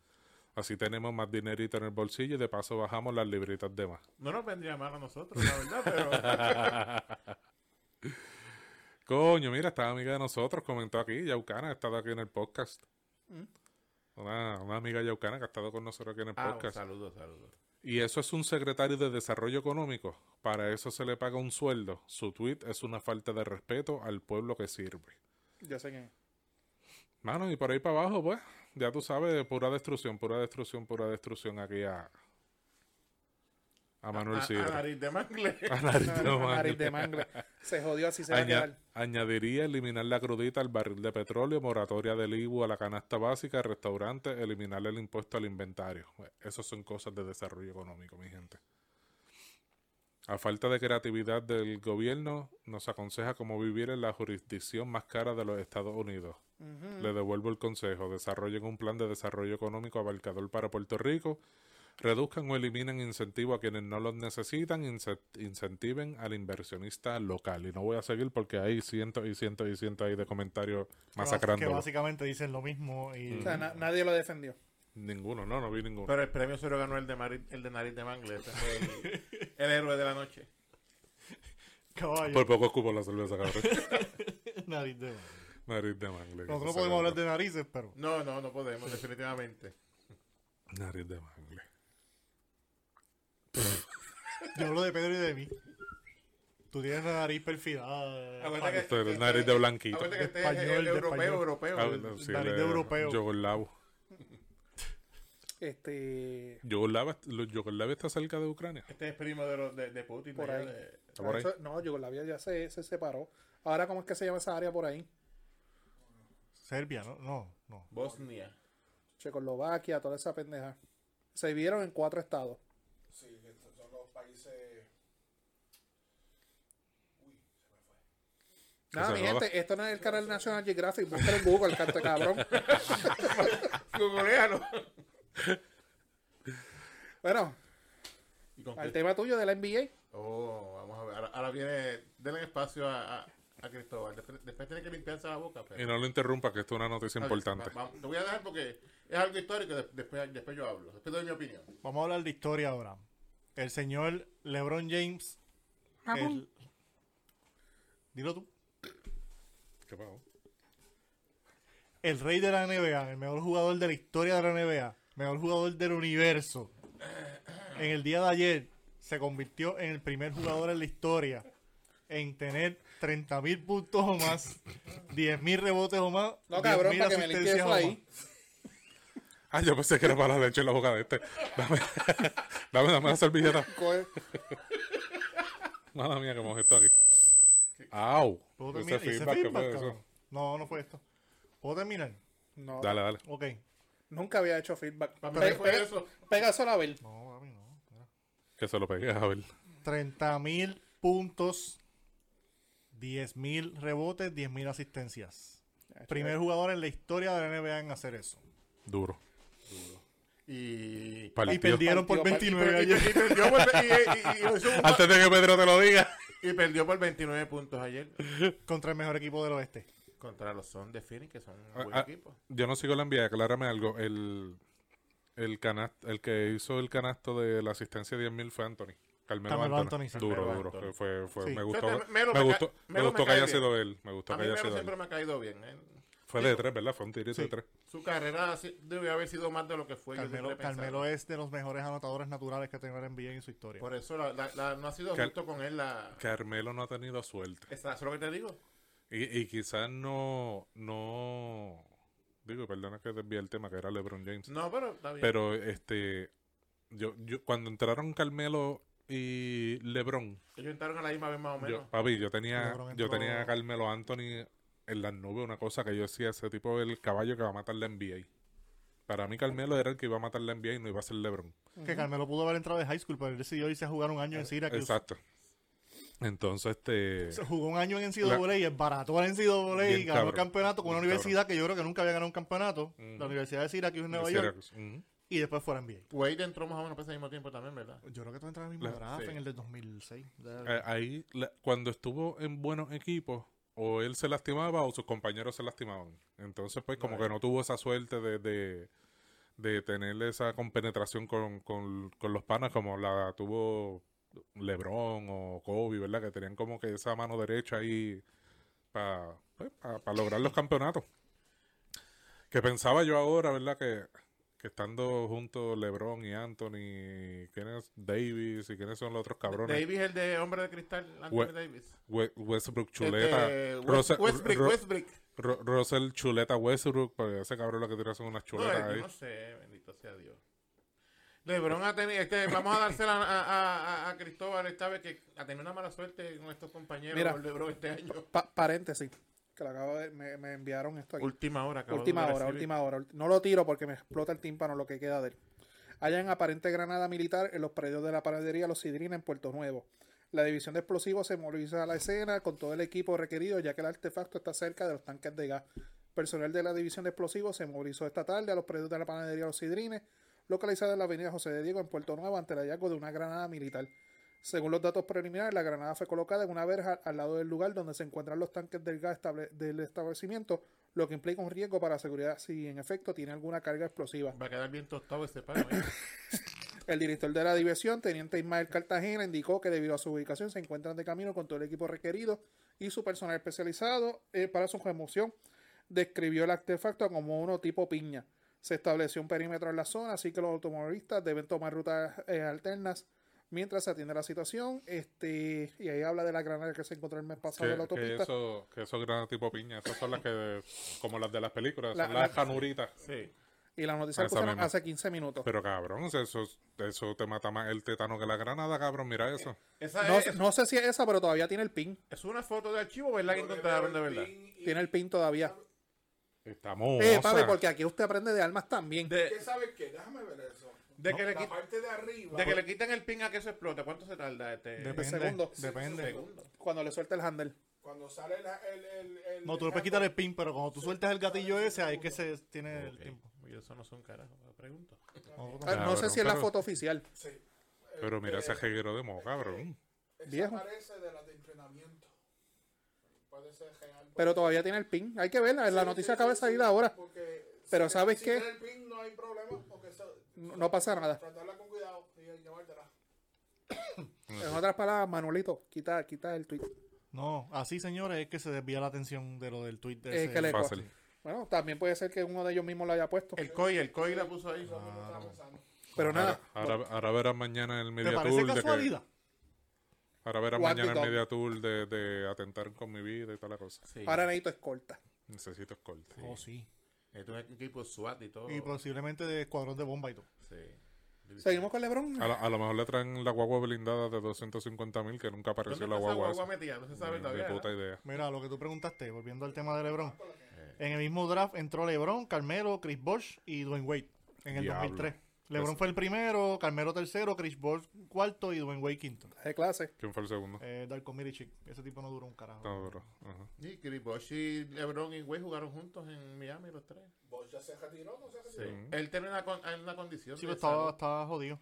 Así tenemos más dinerito en el bolsillo y de paso bajamos las libritas de más. No nos vendría mal a nosotros, la verdad, pero... Coño, mira, esta amiga de nosotros comentó aquí, Yaucana, ha estado aquí en el podcast. ¿Mm? Una amiga Yaucana que ha estado con nosotros aquí en el podcast. Saludos. Y eso es un secretario de Desarrollo Económico. Para eso se le paga un sueldo. Su tuit es una falta de respeto al pueblo que sirve. Ya sé quién es. Mano, y por ahí para abajo, pues, ya tú sabes, pura destrucción aquí a Manuel Cidre. A nariz de mangle. Se jodió, así se va a quedar. Añadiría eliminar la crudita al barril de petróleo, moratoria del IBU a la canasta básica, al restaurante, eliminar el impuesto al inventario. Esas son cosas de desarrollo económico, mi gente. A falta de creatividad del gobierno, nos aconseja cómo vivir en la jurisdicción más cara de los Estados Unidos. Uh-huh. Le devuelvo el consejo. Desarrollen un plan de desarrollo económico abarcador para Puerto Rico. Reduzcan o eliminen incentivos a quienes no los necesitan, incentiven al inversionista local. Y no voy a seguir porque hay cientos ahí de comentarios masacrando. Que básicamente dicen lo mismo. Y... O sea, nadie lo defendió. Ninguno, no vi ninguno. Pero el premio se lo ganó el de nariz de mangle. Ese fue el héroe de la noche. Caballo. Por poco escupo la cerveza, cabrón. Nariz de mangle. Nosotros no podemos hablar de narices, pero... No podemos, definitivamente. Nariz de mangle. Yo hablo de Pedro y de mí. Tú tienes la nariz perfilada. Acuérdate que nariz de blanquito. Acuérdate que este es el europeo. Nariz de europeo. Yugoslavia. Yugoslavia está cerca de Ucrania. Este es primo de Putin. Por ahí. ¿Por ahí? No, Yugoslavia ya se separó. Ahora, ¿cómo es que se llama esa área por ahí? Serbia, no. Bosnia. Checoslovaquia, toda esa pendeja. Se dividieron en 4 estados. Sí, estos son los países... Uy, se me fue. Nada, mi gente, esto no es el canal National Geographic. Búscalo en Google, cante cabrón. Googlealo. Bueno, al tema tuyo de la NBA. Oh, vamos a ver. Ahora viene... Denle espacio a Cristóbal. Después tiene que limpiarse la boca. Pero... Y no lo interrumpa, que esto es una noticia importante. Te voy a dejar porque es algo histórico. Después yo hablo. Después doy mi opinión. Vamos a hablar de historia ahora. El señor LeBron James. Dilo tú. ¿Qué pasó? El rey de la NBA. El mejor jugador de la historia de la NBA. Mejor jugador del universo. En el día de ayer se convirtió en el primer jugador en la historia en tener 30.000 puntos o más, 10.000 rebotes o más. No, cabrón, para que me limpie eso ahí. Ah, yo pensé que era para la leche en la boca de este. Dame la servilleta. Mala mía, que hemos esto aquí. ¡Au! ¿Puedo terminar? ¿Ese feedback fue eso? No fue esto. ¿Puedo terminar? No. Dale. Ok. Nunca había hecho feedback. Pega solo a Abel. No, a mí no. Mira. Que se lo pegué a Abel. 30.000 puntos... 10.000 rebotes, 10.000 asistencias. Primer jugador en la historia de la NBA en hacer eso. Duro. Y perdieron por 29 ayer. Antes de que Pedro te lo diga. Y perdió por 29 puntos ayer. Contra el mejor equipo del oeste. Contra los Suns de Phoenix, que son un buen equipo. Yo no sigo la NBA, aclárame algo. El El que hizo el canasto de la asistencia de 10.000 fue Anthony. Carmelo Anthony. Sí. Duro. Fue, sí. Me gustó que haya sido él. Siempre me ha caído bien. Fue de tres, ¿verdad? Fue un tirito de tres. Su carrera debe haber sido más de lo que fue. Carmelo es de los mejores anotadores naturales que ha tenido en NBA en su historia. Por eso no ha sido justo con él. Carmelo no ha tenido suerte. Eso es lo que te digo. Y quizás no... Digo, perdona que desvié el tema, que era LeBron James. No, pero está bien. Pero yo cuando entraron Carmelo y LeBron... Ellos entraron a la misma vez más o menos. Yo tenía a Carmelo Anthony en las nubes, una cosa que yo decía, ese tipo es el caballo que va a matar la NBA. Para mí Carmelo era el que iba a matar la NBA y no iba a ser LeBron. Que Carmelo pudo haber entrado de high school, pero él decidió irse a jugar un año en Syracuse. Exacto. Entonces, se jugó un año en NCAA y es barato en NCAA y ganó el campeonato con una universidad que yo creo que nunca había ganado un campeonato. Uh-huh. La Universidad de Syracuse en Nueva York. Uh-huh. Y después fue a NBA. Wade entró más o menos al mismo tiempo también, ¿verdad? Yo creo que tú entras al mismo draft, en el de 2006. Ahí, cuando estuvo en buenos equipos, o él se lastimaba o sus compañeros se lastimaban. Entonces, pues, como que no tuvo esa suerte de tener esa compenetración con los panas como la tuvo... LeBron o Kobe, ¿verdad? Que tenían como que esa mano derecha ahí para pa lograr los campeonatos. Que pensaba yo ahora, ¿verdad? Que estando juntos LeBron y Anthony, ¿quién es Davis y quiénes son los otros cabrones? Davis, el de Hombre de Cristal, Anthony Davis. Westbrook, Chuleta. Westbrook. Russell, Chuleta, Westbrook, porque ese cabrón lo que tira son unas chuletas ahí. No sé, bendito sea Dios. LeBron ha tenido, vamos a dársela a Cristóbal esta vez, que ha tenido una mala suerte con estos compañeros. Mira, con LeBron este año. Paréntesis, que lo acabo de, me enviaron esto aquí. Última hora. No lo tiro porque me explota el tímpano lo que queda de él. Hallan aparente granada militar en los predios de la panadería Los Cidrines en Puerto Nuevo. La división de explosivos se moviliza a la escena con todo el equipo requerido, ya que el artefacto está cerca de los tanques de gas. Personal de la división de explosivos se movilizó esta tarde a los predios de la panadería Los Cidrines, localizada en la avenida José de Diego en Puerto Nuevo, ante el hallazgo de una granada militar. Según los datos preliminares, la granada fue colocada en una verja al lado del lugar donde se encuentran los tanques del gas del establecimiento, lo que implica un riesgo para la seguridad si en efecto tiene alguna carga explosiva. Va a quedar bien tostado este palo. El director de la diversión, teniente Ismael Cartagena, indicó que debido a su ubicación se encuentran de camino con todo el equipo requerido y su personal especializado para su remoción. Describió el artefacto como uno tipo piña. Se estableció un perímetro en la zona, así que los automovilistas deben tomar rutas alternas mientras se atiende la situación. Y ahí habla de la granada que se encontró el mes pasado en la autopista. Que eso es granada tipo piña. Esas son las que, como las de las películas, son las januritas. Sí. Y las noticias pusieron hace 15 minutos. Pero cabrón, eso te mata más el tétano que la granada, cabrón. Mira eso. No sé si es esa, pero todavía tiene el pin. Es una foto de archivo, ¿verdad? Que encontraron de verdad. Tiene el pin todavía. Estamos. Padre, porque aquí usted aprende de armas también. ¿Qué sabes qué? Déjame ver eso. La parte de arriba. De que le quiten el pin a que eso explote. ¿Cuánto se tarda? Depende. Cuando le suelta el handle. Cuando sale el no, tú le puedes quitar el pin, pero cuando tú sueltas el gatillo ese, ahí que se tiene el tiempo. Y eso no son caras. Pregunto. No sé si es la foto oficial. Sí. Pero mira ese jeguero de moho, cabrón. Viejo. Parece de la de entrenamiento. Puede ser real, pero todavía tiene el pin. Hay que verla. La noticia acaba de salir ahora. Pero ¿sabes qué? Si tiene el pin no hay problema porque no pasa nada. Tratarla con cuidado y llevártela. En otras palabras, Manuelito, quita el tweet. No, así señores, es que se desvía la atención de lo del tweet. De ese. Es fácil. Bueno, también puede ser que uno de ellos mismos lo haya puesto. El COI la puso ahí. Pero nada. Ahora verás mañana en el Media Tour. ¿Te parece casualidad? Ahora verás mañana el Media Tour de atentar con mi vida y toda la cosa. Sí. Ahora necesito escolta. Sí. Oh, sí. Esto es un equipo SWAT y todo. Y posiblemente de escuadrón de bomba y todo. Sí. Seguimos con LeBron. A lo mejor le traen la guagua blindada de 250.000 que nunca apareció la guagua. Esa guagua metida, no se sabe todavía. Ni puta idea. Mira, lo que tú preguntaste, volviendo al tema de LeBron. En el mismo draft entró LeBron, Carmelo, Chris Bosh y Dwayne Wade en el 2003. LeBron fue el primero, Carmelo tercero, Chris Bosh cuarto y Dwayne Wade quinto. ¿Qué clase? ¿Quién fue el segundo? Darko Milicic. Ese tipo no duró un carajo. No duró. Ajá. Y Chris Bosh y LeBron y Wade jugaron juntos en Miami los tres. ¿Bosh ya se retiró o no se retiró? Sí. Él tenía una condición. Sí, pero estaba jodido.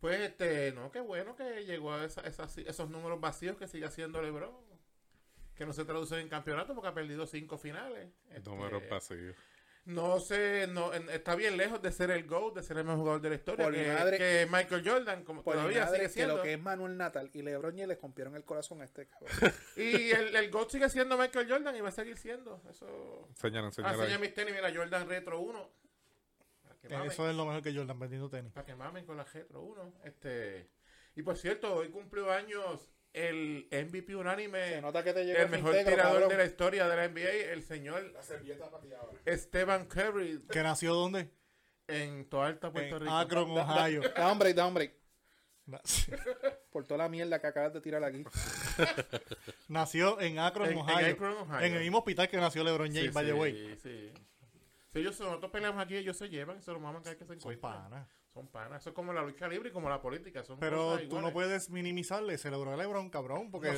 Pues no, qué bueno que llegó a esos números vacíos que sigue haciendo LeBron. Que no se traducen en campeonato porque ha perdido 5 finales. Números vacíos. está bien lejos de ser el GOAT, de ser el mejor jugador de la historia, que Michael Jordan, como todavía sigue siendo. Que lo que es Manuel Natal y LeBron James le rompieron el corazón a este cabrón. Y el GOAT sigue siendo Michael Jordan y va a seguir siendo. Eso. Enseñan mis tenis, mira, Jordan Retro 1. Eso es lo mejor que Jordan, vendiendo tenis. Para que mamen con la Retro 1. Y por cierto, hoy cumplió años el MVP unánime, se nota que te llega el mejor tirador de la historia de la NBA, el señor Stephen Curry. ¿Que nació dónde? En Toalta, Puerto Rico. Akron, Ohio. Da un break. Por toda la mierda que acabas de tirar aquí. Nació en Akron, Ohio. En el mismo hospital que nació LeBron James, by the way. Si ellos nosotros peleamos aquí, ellos se llevan y se lo maman cada vez que se encuentran. Son panas. Eso es como la lucha libre y como la política. Pero tú no puedes minimizarle. Celebró a LeBron, cabrón. Porque,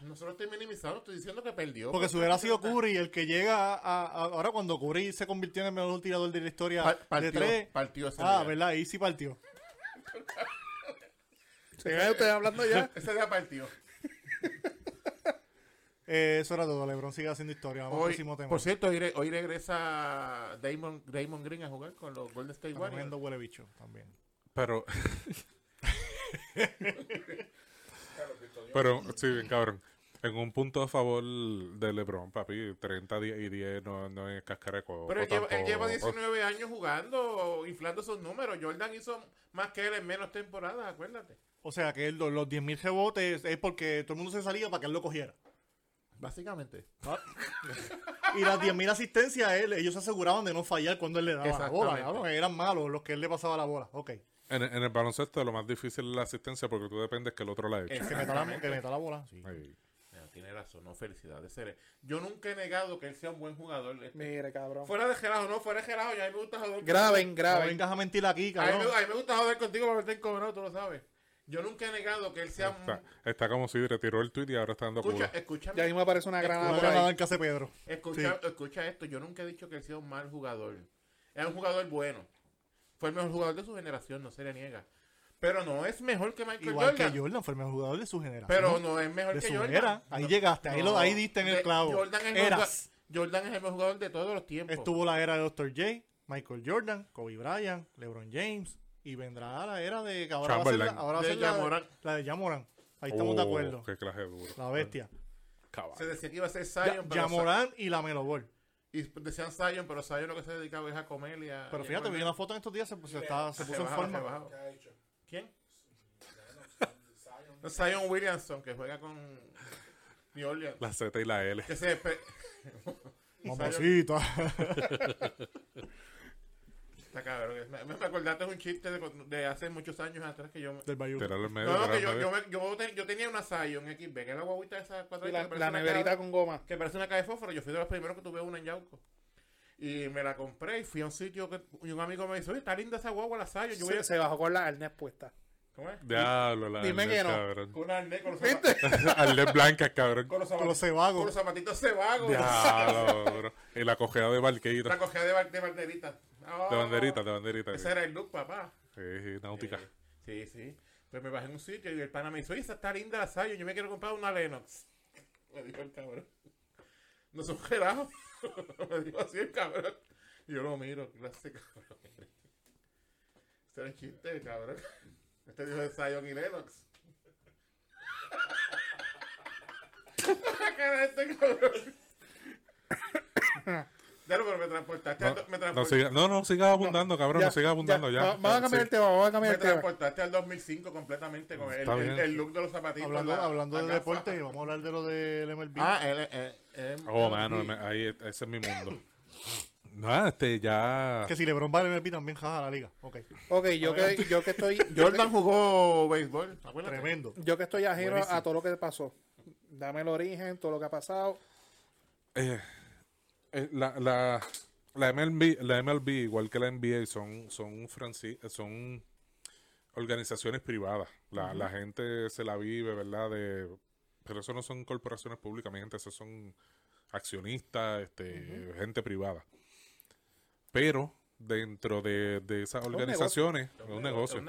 no solo estoy minimizando, estoy diciendo que perdió. Porque si hubiera sido Curry el que llega a ahora, cuando Curry se convirtió en el mejor tirador de la historia, partió, de tres. Partió ese día. ¿Verdad? Ahí sí partió. ¿Sigan ustedes hablando ya? Ese día partió. Eso era todo. LeBron sigue haciendo historia. Vamos al próximo tema. Por cierto, hoy regresa Draymond Green a jugar con los Golden State Warriors. Tremendo huele bicho también. Pero, sí, bien cabrón. En un punto a favor de LeBron, papi, 30 y 10 no es cascareco. Pero él lleva 19 años jugando, inflando sus números. Jordan hizo más que él en menos temporadas, acuérdate. O sea, que él, los 10.000 rebotes es porque todo el mundo se salía para que él lo cogiera. Básicamente. Y las 10.000 asistencias, ellos se aseguraban de no fallar cuando él le daba la bola, ¿no? Eran malos los que él le pasaba la bola. Okay. En el baloncesto lo más difícil es la asistencia porque tú dependes que el otro la eche. El que meta la bola. Sí. Mira, tiene razón, no, felicidad de ser. Yo nunca he negado que él sea un buen jugador. Mire, cabrón. Fuera de Gerardo, ya a mí me gusta joder. Graben. No vengas a mentir aquí, cabrón. A mí me gusta joder contigo para verte encobrado, tú lo sabes. Yo nunca he negado que él sea Está como si retiró el tweet y ahora está dando culo. Escúchame. Ya ahí me aparece una granada por ahí en casa de Pedro. Escucha esto. Yo nunca he dicho que él sea un mal jugador. Es un jugador bueno. Fue el mejor jugador de su generación, no se le niega. Pero no es mejor que Michael Jordan. Igual que Jordan fue el mejor jugador de su generación. Pero no es mejor que Jordan. Era. Ahí llegaste, ahí diste en el clavo. Jordan es el mejor jugador de todos los tiempos. Estuvo la era de Dr. J, Michael Jordan, Kobe Bryant, LeBron James. Y vendrá la era de que ahora va a ser la de Jamoran. Ahí estamos de acuerdo. Qué clase duro. La bestia. Caballo. Se decía que iba a ser Zion. Jamoran y la Melo Ball. Y decían Zion, pero Zion lo que se dedicaba es a comer y a... Pero fíjate, vi una foto en estos días, se puso en forma. ¿Quién? Zion Williamson, que juega con New Orleans. La Z y la L. Mamacita. Me acordaste un chiste de hace muchos años atrás que yo... Del Bayou. Yo tenía una Zion XB, que era la guaguita de esas cuatro... La neverita con goma. Que parece una caja de fósforo. Yo fui de los primeros que tuve una en Yauco. Y me la compré y fui a un sitio y un amigo me dice, oye, está linda esa guagua la Zion. Yo se bajó con la arnés puesta. ¿Cómo es? Diablo, la arnés, que no. Cabrón. Con una arnés con los zapatos. Arnés blanca, cabrón. Con los zapatitos cebagos. Diablo, bro. Y la cojea de barquerita. La cojea de barquerita. Oh, de banderita. Ese era el look, papá. Sí, náutica. Sí. Pues me bajé en un sitio y el pana me dice, oye, esa está linda la Sayo, yo me quiero comprar una Lennox. Me dijo el cabrón. No son gelados. Me dijo así el cabrón. Y yo lo miro, clase cabrón. Este era el chiste, cabrón. Este dijo de Sayo y Lennox. La cara de este cabrón. Claro, pero me transportaste. No sigas abundando, cabrón. No sigas abundando ya. Vamos a cambiar el tema. Me transportaste al 2005 completamente con el look de los zapatitos. Hablando de deporte, y vamos a hablar de lo del MLB. Ahí ese es mi mundo. Que si LeBron va al MLB también jaja la liga. Ok, yo que estoy... Jordan jugó béisbol. Tremendo. Yo que estoy ajeno a todo lo que pasó. Dame el origen, todo lo que ha pasado. La MLB, igual que la NBA, son organizaciones privadas. La gente se la vive, ¿verdad? Pero eso no son corporaciones públicas, mi gente. Eso son accionistas, gente privada. Pero dentro de esas organizaciones, es un negocio.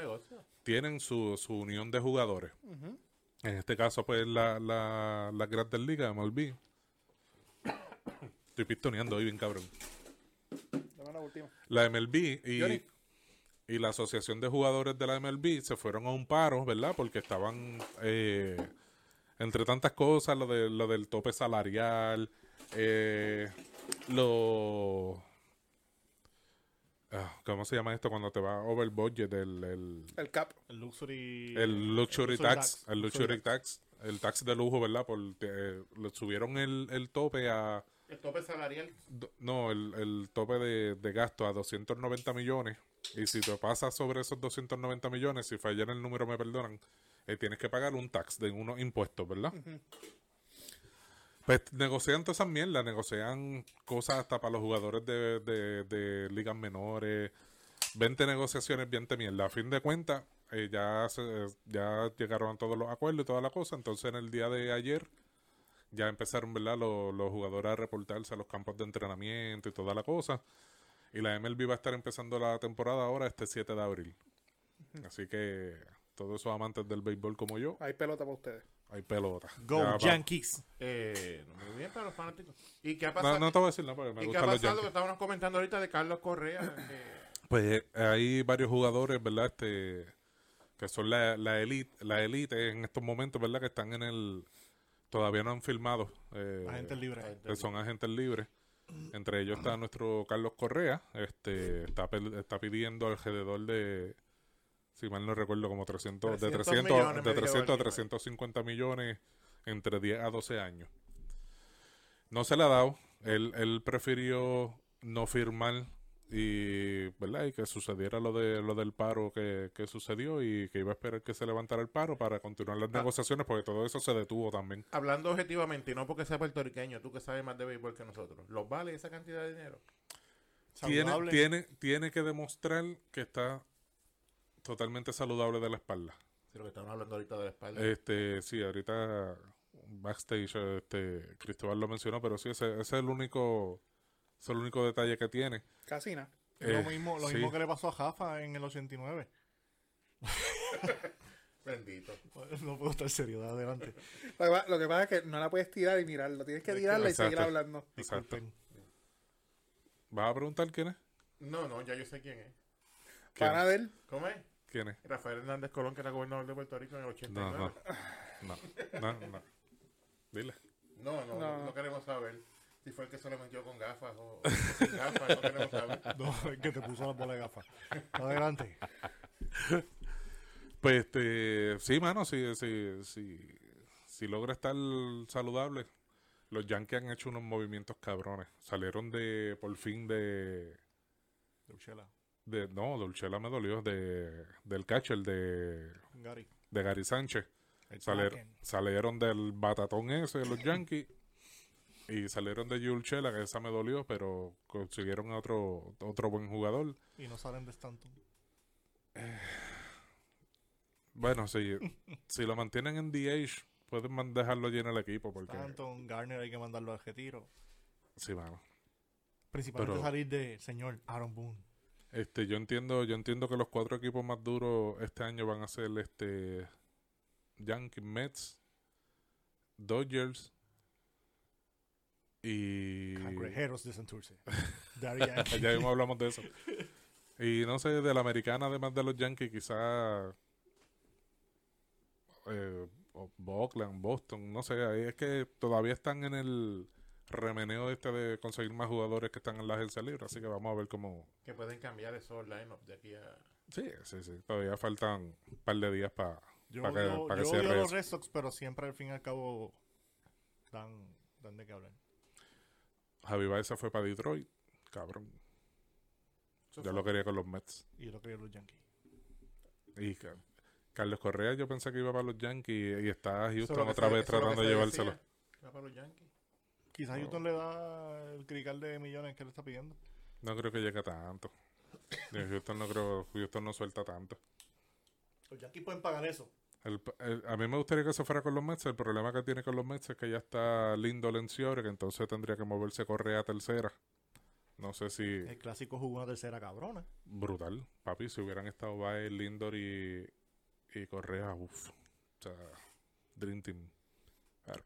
Tienen su unión de jugadores. Uh-huh. En este caso, pues, la Grandes Ligas, MLB. Estoy pistoneando hoy bien cabrón. última. La MLB y la Asociación de Jugadores de la MLB se fueron a un paro, ¿verdad? Porque estaban, entre tantas cosas, lo del tope salarial, ¿cómo se llama esto cuando te va over budget? El cap. El luxury tax. El luxury tax. El tax de lujo, ¿verdad? Le subieron el tope a... ¿El tope salarial? No, el tope de gasto a 290 millones. Y si te pasas sobre esos 290 millones, si fallan el número, me perdonan, tienes que pagar un tax de unos impuestos, ¿verdad? Uh-huh. Pues negocian todas esas mierdas, negocian cosas hasta para los jugadores de ligas menores, 20 negociaciones, 20 mierdas. A fin de cuentas, ya llegaron a todos los acuerdos y toda la cosa. Entonces, en el día de ayer, ya empezaron, ¿verdad?, los jugadores a reportarse a los campos de entrenamiento y toda la cosa. Y la MLB va a estar empezando la temporada ahora, este 7 de abril. Así que todos esos amantes del béisbol como yo, hay pelota para ustedes. Hay pelota. Go ya, Yankees. Muy bien para los fanáticos. ¿Y qué ha pasado? No te voy a decir nada porque me gustan los Yankees. ¿Y qué ha pasado? Que estábamos comentando ahorita de Carlos Correa. Pues hay varios jugadores, ¿verdad? Que son la elite en estos momentos, ¿verdad? Que están en el... Todavía no han firmado. Agentes libres. Son agentes libres. Entre ellos está nuestro Carlos Correa. Está pidiendo alrededor de... Si mal no recuerdo, como 300 a 350 millones entre 10 a 12 años. No se le ha dado. Él prefirió no firmar y, ¿verdad?, y que sucediera lo del paro que sucedió y que iba a esperar que se levantara el paro para continuar las negociaciones, porque todo eso se detuvo también. Hablando objetivamente, y no porque sea puertorriqueño, tú que sabes más de béisbol que nosotros, ¿los vale esa cantidad de dinero? Tiene que demostrar que está... Totalmente saludable de la espalda. Sí, lo que estamos hablando ahorita de la espalda. Sí, ahorita backstage Cristóbal lo mencionó, pero sí, ese es el único detalle que tiene. Casi nada. Lo mismo que le pasó a Jafa en el 89. Bendito. No puedo estar serio, adelante. Lo que pasa es que no la puedes tirar y mirarlo. Tienes que tirarla y seguir hablando. Exacto. ¿Vas a preguntar quién es? No, ya yo sé quién es. ¿Para él? ¿Cómo es? ¿Quién es? Rafael Hernández Colón, que era gobernador de Puerto Rico en el 89. No. Dile. No queremos saber si fue el que se lo metió con gafas o sin gafas, no queremos saber. No, el que te puso la bola de gafas. Adelante. Pues sí, mano, si logra estar saludable. Los Yankees han hecho unos movimientos cabrones. Salieron de Uchela. Dolchela me dolió, del catcher de Gary Sánchez. Salieron del batatón ese de los Yankees y salieron de Yulchela, que esa me dolió, pero consiguieron a otro buen jugador. Y no salen de Stanton. Bueno, si lo mantienen en DH, pueden dejarlo allí en el equipo. Porque Stanton, Garner hay que mandarlo al retiro. Sí, vamos. Principalmente salir de señor Aaron Boone. Yo entiendo que los cuatro equipos más duros este año van a ser Yankees, Mets, Dodgers y Cangrejeros de Santurce. Ya mismo hablamos de eso. Y no sé, de la americana, además de los Yankees, quizás Oakland, Boston, no sé, ahí es que todavía están en el remeneo de conseguir más jugadores que están en la agencia libre, así que vamos a ver cómo... Que pueden cambiar esos line-up de aquí a... Sí, todavía faltan un par de días para que se arregle. Yo odio los Red Sox, pero siempre al fin y al cabo dan de qué hablar. Javi Baez se fue para Detroit, cabrón. Yo lo quería con los Mets. Y yo lo quería con los Yankees. Y Carlos Correa yo pensé que iba para los Yankees y está Houston otra vez tratando de llevárselo. Iba para los Yankees. Quizás Houston le da el crical de millones que le está pidiendo. No creo que llegue tanto. Houston no suelta tanto. Los Yankees pueden pagar eso. A mí me gustaría que se fuera con los Mets. El problema que tiene con los Mets es que ya está Lindo Lenciore, que entonces tendría que moverse Correa a tercera. No sé si... El clásico jugó una tercera cabrona. Brutal, papi. Si hubieran estado Baez, Lindor y Correa, uff. O sea, Dream Team. Claro.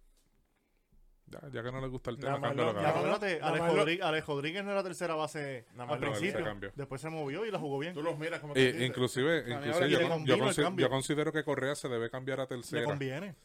Ya que no le gusta el tema, Alex Rodríguez no era tercera base al principio. Se después se movió y la jugó bien. Tú los miras como que inclusive yo considero que Correa se debe cambiar a tercera. Le conviene.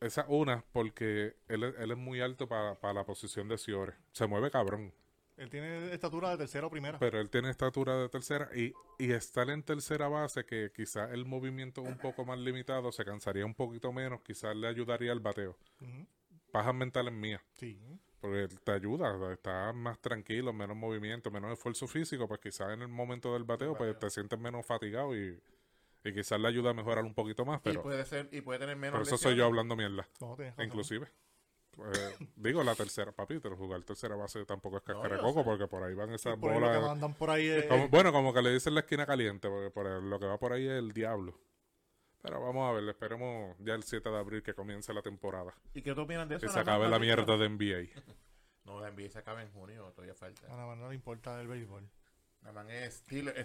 Esa una, porque él es muy alto para la posición de Ciore. Se mueve cabrón. Él tiene estatura de tercera o primera. Pero él tiene estatura de tercera y estar en tercera base, que quizás el movimiento un poco más limitado, se cansaría un poquito menos, quizás le ayudaría al bateo. Uh-huh. Pajas mentales mías. Sí. Porque te ayuda, estás más tranquilo, menos movimiento, menos esfuerzo físico, pues quizás en el momento del bateo, pues te sientes menos fatigado y quizás le ayuda a mejorar un poquito más, pero... Y puede tener menos lesiones. Por eso soy yo hablando mierda. No, inclusive. Digo, la tercera, papi, pero jugar tercera base tampoco es cascara de coco, porque por ahí van esas por bolas... Ahí andan por ahí como que le dicen la esquina caliente, porque por lo que va por ahí es el diablo. Pero vamos a ver, esperemos ya el 7 de abril que comience la temporada. ¿Y qué tú opinas de eso? Que se acabe la mierda de NBA. No, la NBA se acaba en junio, todavía falta. A Naman no le importa el béisbol. Naman es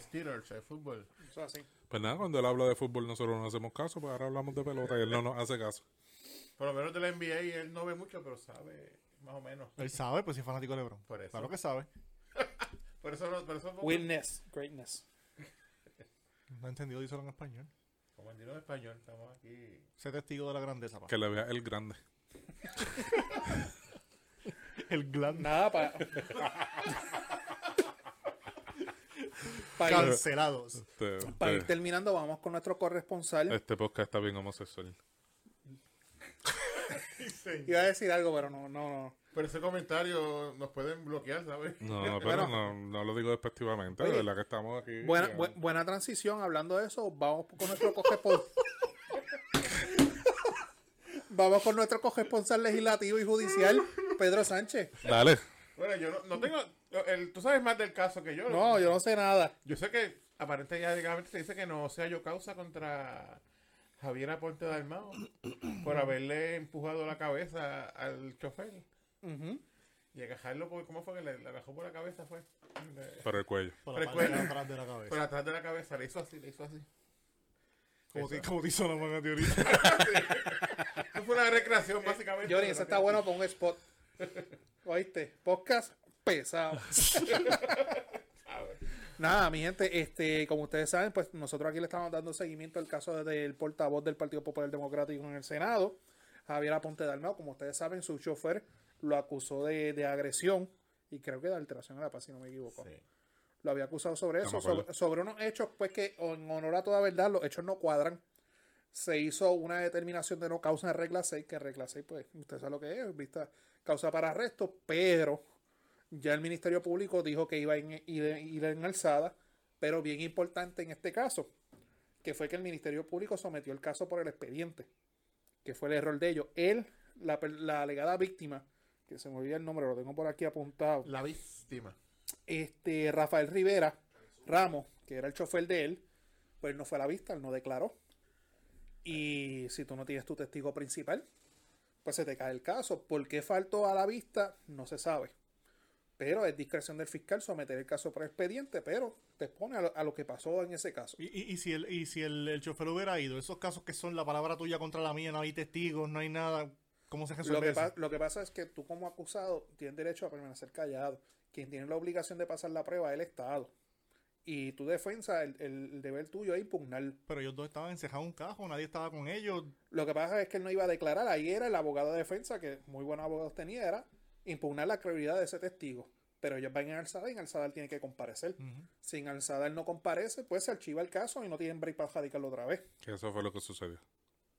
Steelers, el fútbol. Eso es así. Pues nada, cuando él habla de fútbol nosotros no hacemos caso, pues ahora hablamos de pelota y él no nos hace caso. Por lo menos de la NBA él no ve mucho, pero sabe más o menos. Él sabe, pues si es fanático de LeBron. Por eso. Claro que sabe. por eso Witness, greatness. No he entendido, díselo en español. Como el dinero español, estamos aquí. Sé testigo de la grandeza, papá. Que le vea el grande. El grande. Nada, pa. Cancelados. Para ir terminando, vamos con nuestro corresponsal. Este podcast está bien homosexual. Iba a decir algo, pero no. Pero ese comentario nos pueden bloquear, ¿sabes? No, pero no lo digo despectivamente. Oye, de verdad que estamos aquí. Buena transición. Hablando de eso, vamos con nuestro corresponsal. Vamos con nuestro corresponsal legislativo y judicial, Pedro Sánchez. Dale. Bueno, yo no tengo... tú sabes más del caso que yo. No, yo no sé nada. Yo sé que aparentemente se dice que no se halló causa contra... Javier Aponte Dalmao por haberle empujado la cabeza al chofer. Uh-huh. Y agajarlo por... ¿Cómo fue que le agajó por la cabeza? Fue por el cuello. Por atrás de la cabeza. Por atrás de la cabeza. Le hizo así. Como te hizo la manga de ahorita. Sí. Eso fue una recreación, básicamente. Johnny, eso está bueno para un spot. ¿Oíste? Podcast pesado. Nada, mi gente, como ustedes saben, pues nosotros aquí le estamos dando seguimiento al caso del portavoz del Partido Popular Democrático en el Senado, Javier Aponte Dalmao. Como ustedes saben, su chofer lo acusó de agresión y creo que de alteración a la paz, si no me equivoco. Sí. Lo había acusado sobre eso, sobre unos hechos, pues que en honor a toda verdad, los hechos no cuadran. Se hizo una determinación de no causa en regla 6, que regla 6, pues usted sabe lo que es, vista causa para arresto, pero... Ya el Ministerio Público dijo que iba a ir en alzada, pero bien importante en este caso, que fue que el Ministerio Público sometió el caso por el expediente, que fue el error de ellos. Él, la alegada víctima, que se me olvida el nombre, lo tengo por aquí apuntado. La víctima. Rafael Rivera Ramos, que era el chofer de él, pues no fue a la vista, él no declaró. Y si tú no tienes tu testigo principal, pues se te cae el caso. ¿Por qué faltó a la vista? No se sabe. Pero es discreción del fiscal someter el caso por expediente, pero te expone a lo que pasó en ese caso. Y si el chofer hubiera ido, esos casos que son la palabra tuya contra la mía, no hay testigos, no hay nada, ¿cómo se resuelve eso? Lo que pasa es que tú como acusado tienes derecho a permanecer callado. Quien tiene la obligación de pasar la prueba es el Estado. Y tu defensa, el deber tuyo es impugnar. Pero ellos dos estaban encerrados en un cajo, nadie estaba con ellos. Lo que pasa es que él no iba a declarar. Ahí era el abogado de defensa, que muy buenos abogados tenía, era impugnar la credibilidad de ese testigo, pero ellos van en alzada y en alzada él tiene que comparecer. Uh-huh. Si en alzada él no comparece, pues se archiva el caso y no tienen break para radicarlo otra vez. Eso fue lo que sucedió.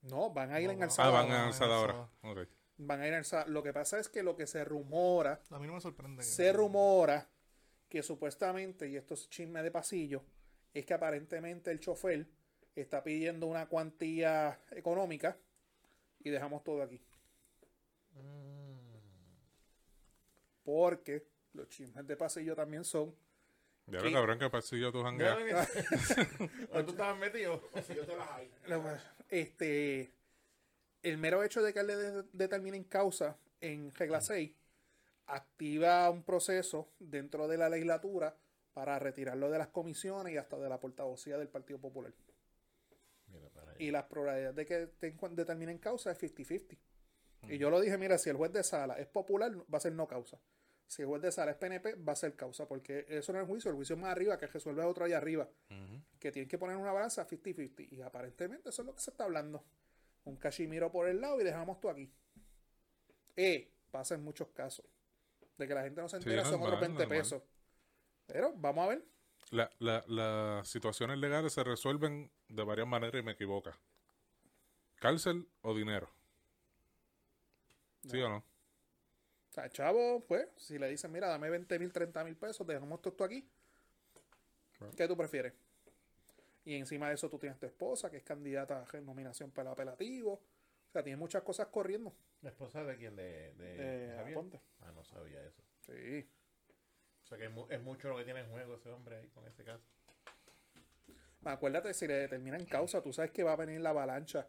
No, van a ir en alzada. Van a alzada ahora. Okay. Van a ir en alzada. Lo que pasa es que lo que se rumora... A mí no me sorprende. Se rumora que supuestamente, y esto es chisme de pasillo, es que aparentemente el chofer está pidiendo una cuantía económica y dejamos todo aquí. Porque los chismes de pasillo también son... Ya lo cabrón que pasillo tú jangueas. ¿Tú estabas metido? Pasillo te las hay. El mero hecho de que él le determinen causa en regla 6 activa un proceso dentro de la legislatura para retirarlo de las comisiones y hasta de la portavocía del Partido Popular. Mira para allá. Y las probabilidades de que te determinen causa es 50-50. Y yo lo dije, mira, si el juez de sala es popular, va a ser no causa. Si el juez de sala es PNP, va a ser causa, porque eso no es el juicio es más arriba, que resuelve otro allá arriba, que tienen que poner una balanza 50-50, y aparentemente eso es lo que se está hablando. Un cachimiro por el lado y dejamos tú aquí. Pasa en muchos casos, de que la gente no se entera, sí, son otros 20 pesos. Pero vamos a ver. Las situaciones legales se resuelven de varias maneras y me equivoca. ¿Cárcel o dinero? No. ¿Sí o no? O sea, chavo, pues, si le dicen, mira, dame 20,000, 30,000 pesos, dejamos todo esto aquí. Bueno. ¿Qué tú prefieres? Y encima de eso tú tienes tu esposa, que es candidata a nominación para el apelativo. O sea, tienes muchas cosas corriendo. ¿La esposa de quién? ¿De Javier? Ponte. Ah, no sabía eso. Sí. O sea, que es mucho lo que tiene en juego ese hombre ahí con ese caso. Acuérdate, si le determinan causa, tú sabes que va a venir la avalancha.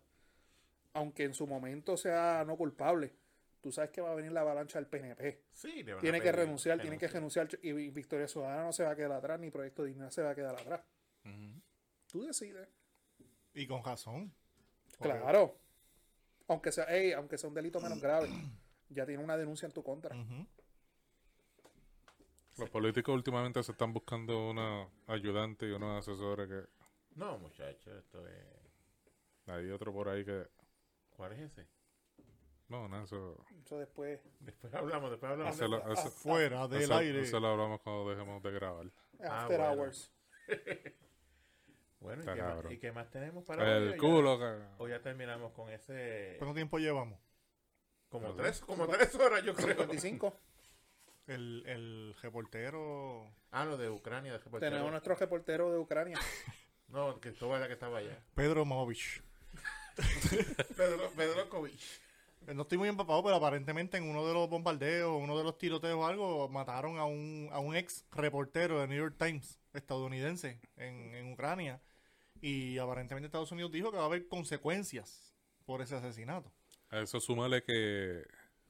Aunque en su momento sea no culpable, tú sabes que va a venir la avalancha del PNP. Sí, le van tiene a que renunciar, tiene que renunciar. Y Victoria Ciudadana no se va a quedar atrás, ni Proyecto Dignidad se va a quedar atrás. Uh-huh. Tú decides. Y con razón. Claro. Okay. Aunque sea un delito menos grave, ya tiene una denuncia en tu contra. Uh-huh. Los políticos últimamente se están buscando una ayudante y una asesora que... No, muchachos, esto es... Hay otro por ahí que... ¿Cuál es ese? No, eso... Eso después... Después hablamos. Eso, fuera del aire. Eso lo hablamos cuando dejemos de grabar. After hours. Bueno, ¿y qué más tenemos para el culo, cagado? O ya terminamos con ese... ¿Cuánto tiempo llevamos? Como tres horas, yo creo. 25. El reportero... Ah, lo de Ucrania. El reportero. Tenemos nuestro reportero de Ucrania. No, Cristóbal era que estaba allá. Pedro Movich. Pedro Kovich. No estoy muy empapado, pero aparentemente en uno de los bombardeos, uno de los tiroteos o algo, mataron a un ex reportero de New York Times estadounidense en Ucrania. Y aparentemente Estados Unidos dijo que va a haber consecuencias por ese asesinato. A eso súmale que...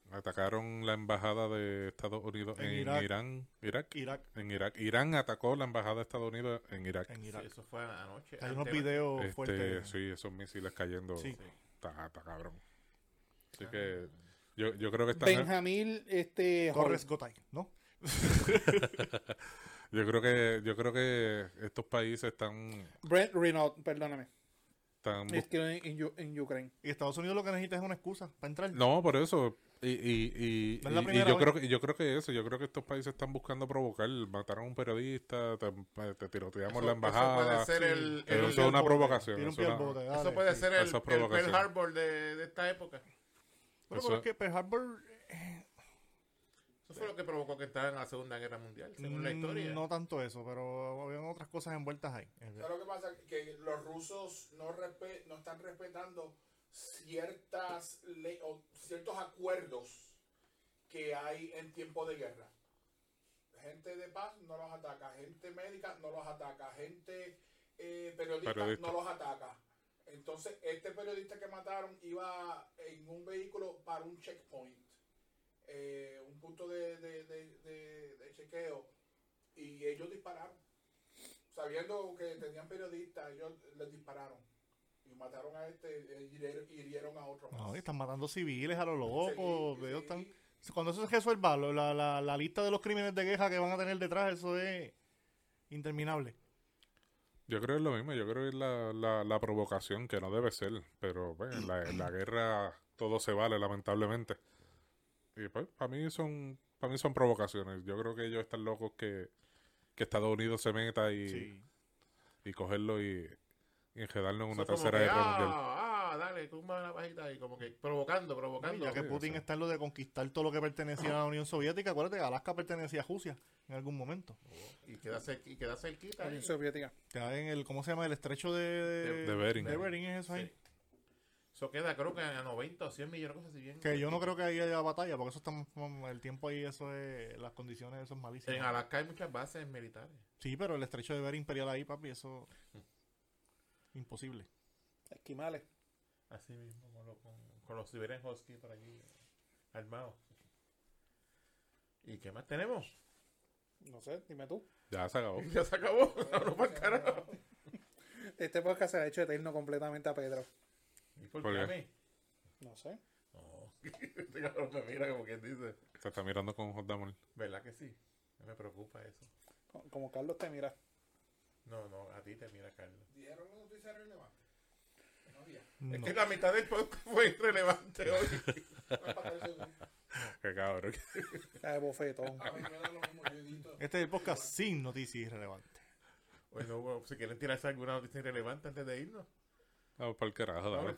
Atacaron la embajada de Estados Unidos en Irak. En Irak. Irán atacó la embajada de Estados Unidos en Irak. Sí, eso fue anoche. Hay unos videos fuertes. Sí, esos misiles cayendo. Sí. Está cabrón. Así que yo creo que están... Benjamín Torres Gotay, ¿no? yo creo que estos países están... Brent Renaud, perdóname. Es que en Ucrania. Y Estados Unidos lo que necesita es una excusa para entrar. No, por eso... Yo creo que estos países están buscando provocar. Mataron a un periodista, te tiroteamos la embajada. Eso puede ser eso es una provocación. Eso puede ser el Pearl Harbor de esta época. Bueno, pero es que Pearl Harbor... Eso fue lo que provocó que estaba en la Segunda Guerra Mundial, según la historia. No tanto eso, pero habían otras cosas envueltas ahí. Lo que pasa es que los rusos no están respetando ciertas ciertos acuerdos que hay en tiempo de guerra. Gente de paz no los ataca, gente médica no los ataca, gente periodista no los ataca. Entonces, este periodista que mataron iba en un vehículo para un checkpoint, un punto de chequeo, y ellos dispararon. Sabiendo que tenían periodistas, ellos les dispararon. Y mataron a hirieron a otro más. No, están matando civiles a los locos. Sí, ellos están... Cuando eso se resuelva, la lista de los crímenes de guerra que van a tener detrás, eso es interminable. Yo creo que es lo mismo. Yo creo que es la provocación, que no debe ser. Pero bueno, la guerra todo se vale, lamentablemente. Y pues, para mí son provocaciones. Yo creo que ellos están locos que Estados Unidos se meta y cogerlo y enredarnos en una tercera guerra mundial. Dale, tumba la pajita ahí, como que provocando. Ya que Putin está en lo de conquistar todo lo que pertenecía a la Unión Soviética. Acuérdate que Alaska pertenecía a Rusia en algún momento. Y queda cerquita. La Unión Soviética. Queda en el, ¿cómo se llama? El estrecho de Bering. De Bering es eso ahí. Sí. Eso queda, creo que a 90 o 100 millones de cosas. Si bien que yo no creo que haya batalla, porque eso está el tiempo ahí, eso es, las condiciones, eso es malísimo. En Alaska hay muchas bases militares. Sí, pero el estrecho de Bering imperial ahí, papi, eso... Imposible. Esquimales. Así mismo, con los siberian husky por aquí, armados. ¿Y qué más tenemos? No sé, dime tú. Ya se acabó. No, para el carajo. Este podcast se ha hecho eterno completamente a Pedro. ¿Y por qué a mí? No sé. Oh. Este cabrón me mira como quien dice. Se está mirando con ojos de amor. ¿Verdad que sí? Me preocupa eso. Como Carlos te mira. No, a ti te mira Carlos. Dijeron una noticia relevante. No había. Es que la mitad del podcast fue irrelevante hoy. Qué cabrón. Qué bofetón. A mí me da lo mismo, yo edito. Este es el podcast sin noticias irrelevantes. Bueno, si quieren tirarse alguna noticia irrelevante antes de irnos. Vamos para el carajo, dale.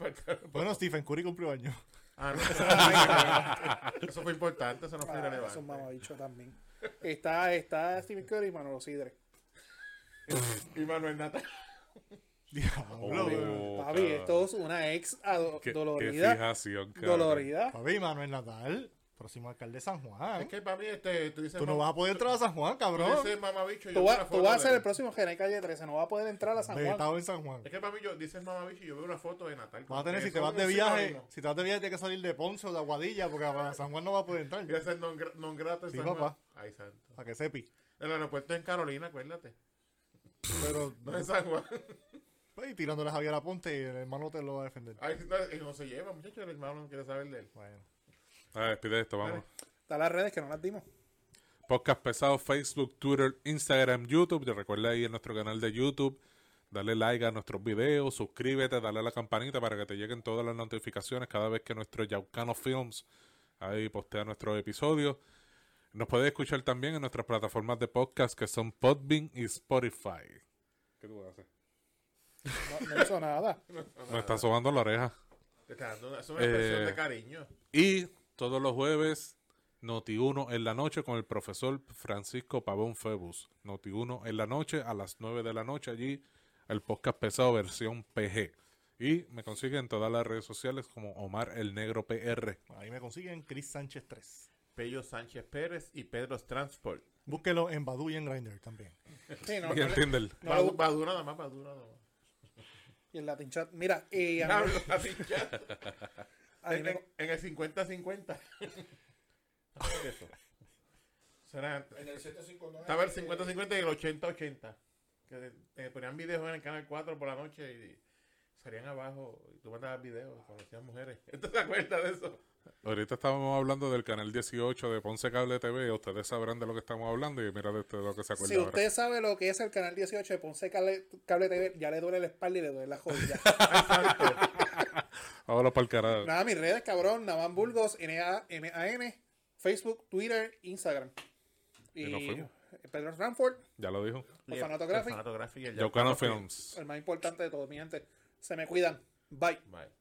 Bueno, Stephen Curry cumplió año. Ah, no. Eso fue importante, eso no fue irrelevante. Eso es mamabicho también. Está Stephen Curry y Manuel Cidre. Y Manuel Nata. Diablo. Papi, esto es una ex dolorida. Qué fijación, dolorida. Papi, Manuel Natal, próximo alcalde de San Juan. Es que papi, tú dices... Tú no vas a poder entrar a San Juan, cabrón. Tú dices mamabicho. Tú vas a ser el próximo gerente de calle 13. No vas a poder entrar a San Juan. Estado en San Juan. Es que papi, dices mamabicho y yo veo una foto de Natal. Vas a tener, si te vas de viaje, tienes que salir de Ponce o de Aguadilla, porque para San Juan no vas a poder entrar. Tienes que ser non grato en San Juan. Ay, santo. Para que sepi. El aeropuerto en Carolina, acuérdate. Pero no es San Juan. Y tirándole a Javier a Ponte y el hermano te lo va a defender. Ay, no se lleva, muchachos. El hermano no quiere saber de él. Bueno. A ver, despide esto, vamos. Está las redes que no las dimos. Podcast Pesado, Facebook, Twitter, Instagram, YouTube. Te recuerda ir a nuestro canal de YouTube. Dale like a nuestros videos, suscríbete, dale a la campanita para que te lleguen todas las notificaciones cada vez que nuestro Yaucano Films ahí postea nuestros episodios. Nos puedes escuchar también en nuestras plataformas de podcast que son Podbean y Spotify. ¿Qué tú vas a hacer? No hizo nada. Me está sobando la oreja. Es una expresión de cariño. Y todos los jueves, Noti1 en la noche con el profesor Francisco Pavón Febus. Noti1 en la noche a las 9 de la noche. Allí el podcast pesado versión PG. Y me consiguen en todas las redes sociales como Omar el Negro PR. Ahí me consiguen Cris Sánchez III. Pello Sánchez Pérez y Pedro's Transport. Búsquelo en Badoo y en Grindr también. Sí, no, y en Tinder. Badoo nada más, Badoo nada más. Y en Latin Chat, mira, Latin Chat. En el 50-50. Será en el 759. Estaba el 50-50 y el 80-80. Que te ponían videos en el canal 4 por la noche y salían abajo y tú mandabas videos cuando hacían mujeres. ¿Tú te acuerdas de eso? Ahorita estábamos hablando del canal 18 de Ponce Cable TV. Ustedes sabrán de lo que estamos hablando. Y mira de lo que se acuerda. Si usted ahora sabe lo que es el canal 18 de Ponce Cable TV, ya le duele la espalda y le duele la jodida. Vámonos para el carajo. Nada, mis redes, cabrón. Naman Burgos, N-A-N, Facebook, Twitter, Instagram. Y nos fuimos. Pedro Trampol. Ya lo dijo. Orfanato Graphics. Orfanato Graphics y el Yaucano Films. El más importante de todo, mi gente. Se me cuidan. Bye. Bye.